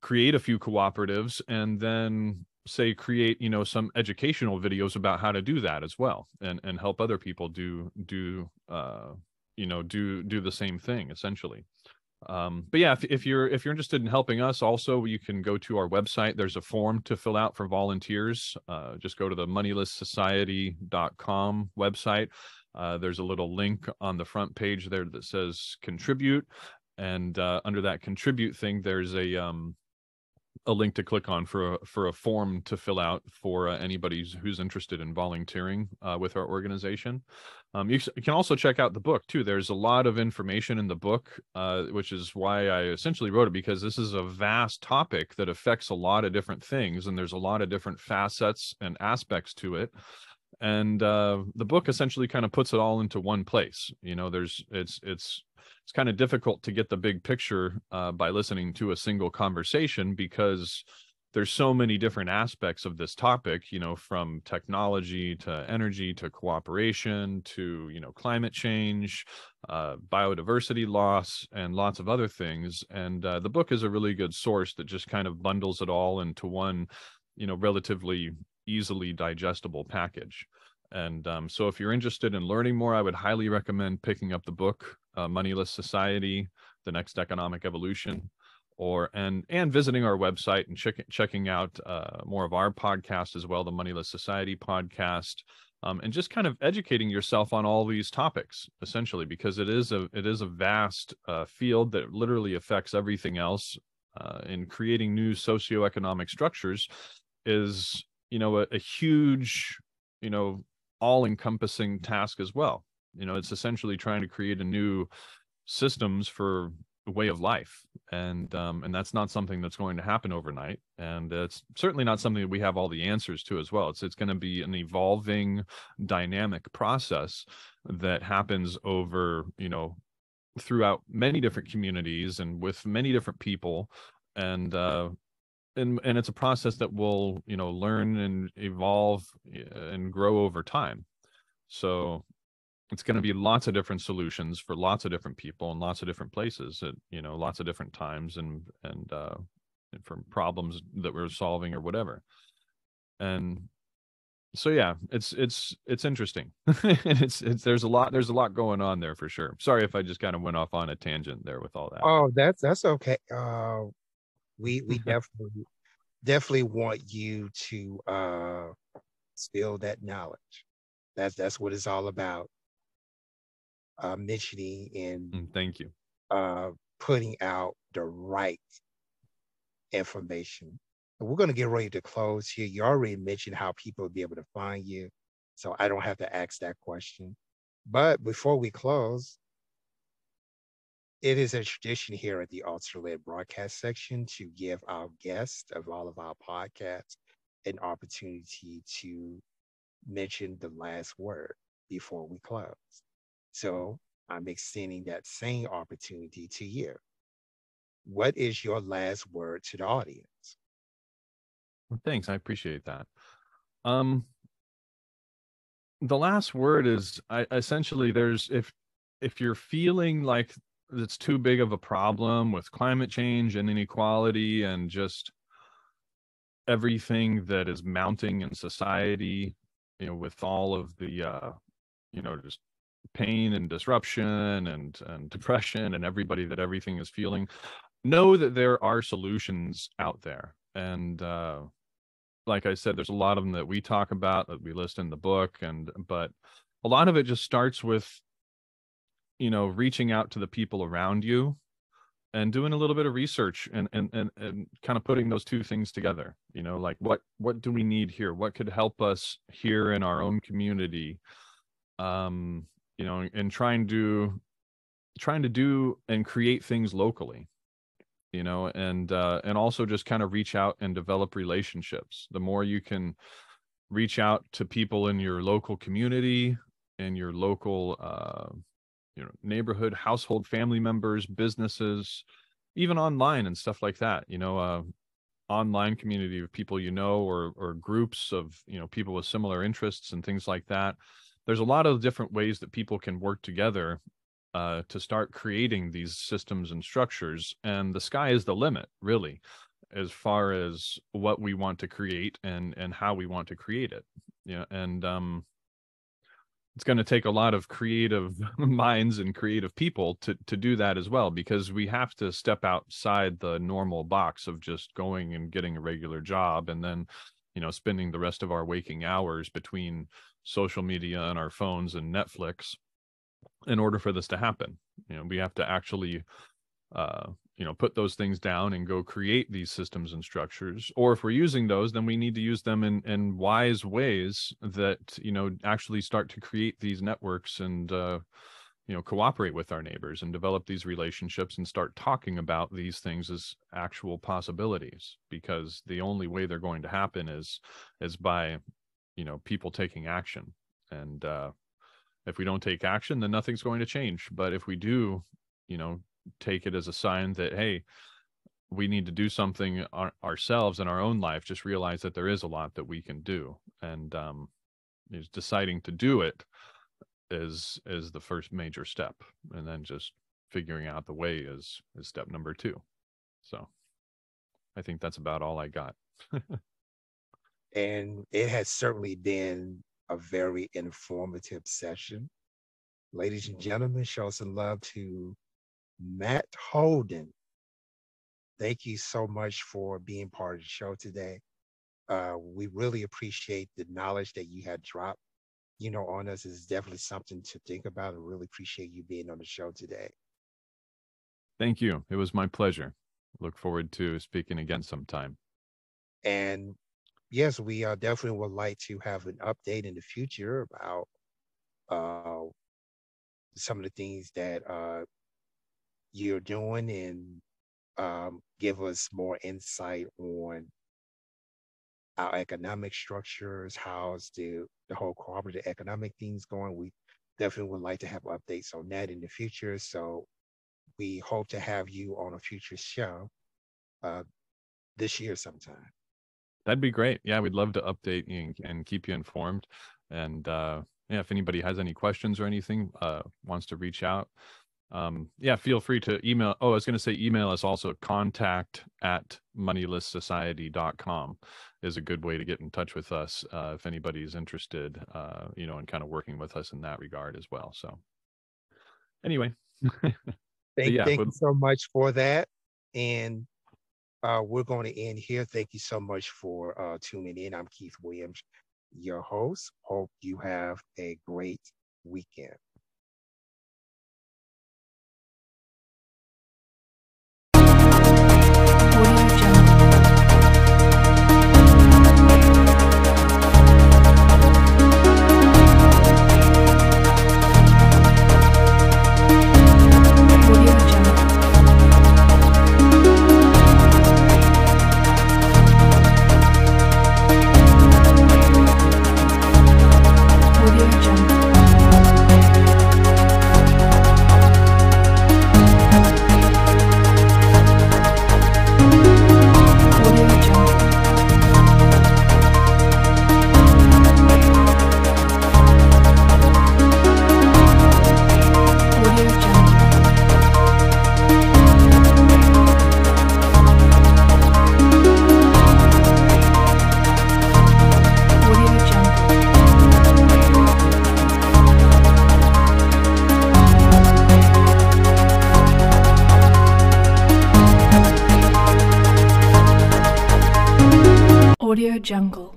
create a few cooperatives and then say create, you know, some educational videos about how to do that as well, and and help other people do do uh, you know do do the same thing essentially. Um, but yeah, if, if you're if you're interested in helping us, also you can go to our website. There's a form to fill out for volunteers. Uh, just go to the moneyless society dot com website. Uh, there's a little link on the front page there that says contribute, and uh, under that contribute thing, there's a um, a link to click on for a, for a form to fill out for uh, anybody who's interested in volunteering uh, with our organization. Um, you can also check out the book too. There's a lot of information in the book, uh, which is why I essentially wrote it, because this is a vast topic that affects a lot of different things. And there's a lot of different facets and aspects to it. And uh, the book essentially kind of puts it all into one place. You know, there's it's it's it's kind of difficult to get the big picture uh, by listening to a single conversation, because there's so many different aspects of this topic, you know, from technology to energy to cooperation to, you know, climate change, uh, biodiversity loss, and lots of other things. And uh, the book is a really good source that just kind of bundles it all into one, you know, relatively easily digestible package. And um, so if you're interested in learning more, I would highly recommend picking up the book, uh, Moneyless Society, The Next Economic Evolution, or and and visiting our website and check, checking out uh, more of our podcast as well, the Moneyless Society podcast, um, and just kind of educating yourself on all these topics, essentially, because it is a, it is a vast uh, field that literally affects everything else. Uh, in creating new socioeconomic structures is, you know, a, a huge, you know, all-encompassing task as well. You know, it's essentially trying to create a new systems for way of life. And, um, and that's not something that's going to happen overnight. And it's certainly not something that we have all the answers to as well. It's, it's going to be an evolving dynamic process that happens over, you know, throughout many different communities and with many different people. And, uh, And, and it's a process that will, you know, learn and evolve and grow over time. So it's going to be lots of different solutions for lots of different people and lots of different places at, you know, lots of different times and, and, uh, and from problems that we're solving or whatever. And so, yeah, it's, it's, it's interesting. And it's, it's, there's a lot, there's a lot going on there for sure. Sorry if I just kind of went off on a tangent there with all that. Oh, that's, that's okay. Uh, we, we definitely, definitely want you to, uh, spill that knowledge. That's, that's what it's all about. Uh, mentioning and thank you uh, putting out the right information. And we're going to get ready to close here. You already mentioned how people will be able to find you, so I don't have to ask that question. But before we close, it is a tradition here at the Alter-Led Broadcast section to give our guests of all of our podcasts an opportunity to mention the last word before we close. So I'm extending that same opportunity to you. What is your last word to the audience? Well, thanks. I appreciate that. Um, the last word is I, essentially there's if if you're feeling like it's too big of a problem with climate change and inequality and just everything that is mounting in society, you know, with all of the, uh, you know, just pain and disruption and and depression and everybody that everything is feeling, know that there are solutions out there. And uh like I said, there's a lot of them that we talk about, that we list in the book, and but a lot of it just starts with, you know, reaching out to the people around you and doing a little bit of research and and and, and kind of putting those two things together. You know, like what what do we need here? What could help us here in our own community? Um you know, and trying to, trying to do and create things locally, you know, and, uh, and also just kind of reach out and develop relationships. The more you can reach out to people in your local community and your local, uh, you know, neighborhood, household, family members, businesses, even online and stuff like that, you know, uh, online community of people, you know, or, or groups of, you know, people with similar interests and things like that. There's a lot of different ways that people can work together uh, to start creating these systems and structures. And the sky is the limit, really, as far as what we want to create and, and how we want to create it. You know, and um, it's going to take a lot of creative minds and creative people to, to do that as well, because we have to step outside the normal box of just going and getting a regular job and then, you know, spending the rest of our waking hours between social media and our phones and Netflix in order for this to happen. You know, we have to actually, uh, you know, put those things down and go create these systems and structures. Or if we're using those, then we need to use them in, in wise ways that, you know, actually start to create these networks and, uh, you know, cooperate with our neighbors and develop these relationships and start talking about these things as actual possibilities, because the only way they're going to happen is, is by, you know, people taking action. And uh, if we don't take action, then nothing's going to change. But if we do, you know, take it as a sign that, hey, we need to do something our, ourselves in our own life, just realize that there is a lot that we can do. And um, is deciding to do it is, is the first major step. And then just figuring out the way is, is step number two. So I think that's about all I got. And it has certainly been a very informative session. Ladies and gentlemen, show some love to Matt Holton. Thank you so much for being part of the show today. Uh, we really appreciate the knowledge that you had dropped, you know, on us. It's definitely something to think about. I really appreciate you being on the show today. Thank you. It was my pleasure. Look forward to speaking again sometime. And yes, we uh, definitely would like to have an update in the future about uh, some of the things that uh, you're doing, and um, give us more insight on our economic structures, how's the, the whole cooperative economic things going. We definitely would like to have updates on that in the future. So we hope to have you on a future show uh, this year sometime. That'd be great. Yeah, we'd love to update you and, and keep you informed. And uh, yeah, if anybody has any questions or anything, uh, wants to reach out, um, yeah, feel free to email. Oh, I was going to say email us also. contact at moneyless society dot com is a good way to get in touch with us, uh, if anybody's interested, uh, you know, in kind of working with us in that regard as well. So anyway. thank, yeah, thank you so much for that. And uh, we're going to end here. Thank you so much for uh, tuning in. I'm Keith Williams, your host. Hope you have a great weekend. Audio Jungle.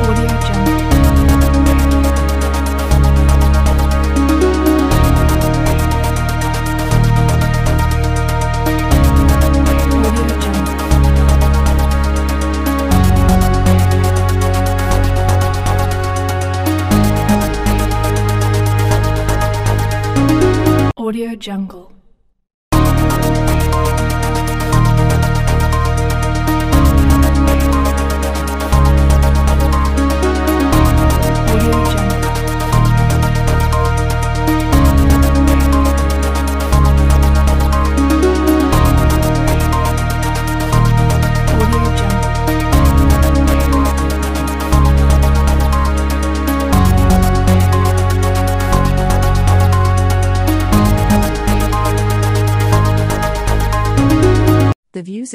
Audio Jungle. The views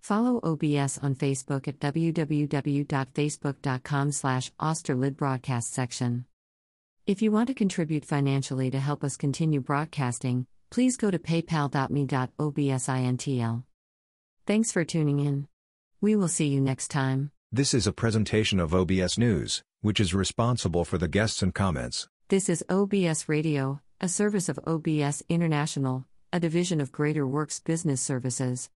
Follow O B S on Facebook at w w w dot facebook dot com slash Austerlid broadcast section. If you want to contribute financially to help us continue broadcasting, please go to paypal dot me slash O B S intl. Thanks for tuning in. We will see you next time. This is a presentation of O B S News, which is responsible for the guests and comments. This is O B S Radio, a service of O B S International, a division of Greater Works Business Services.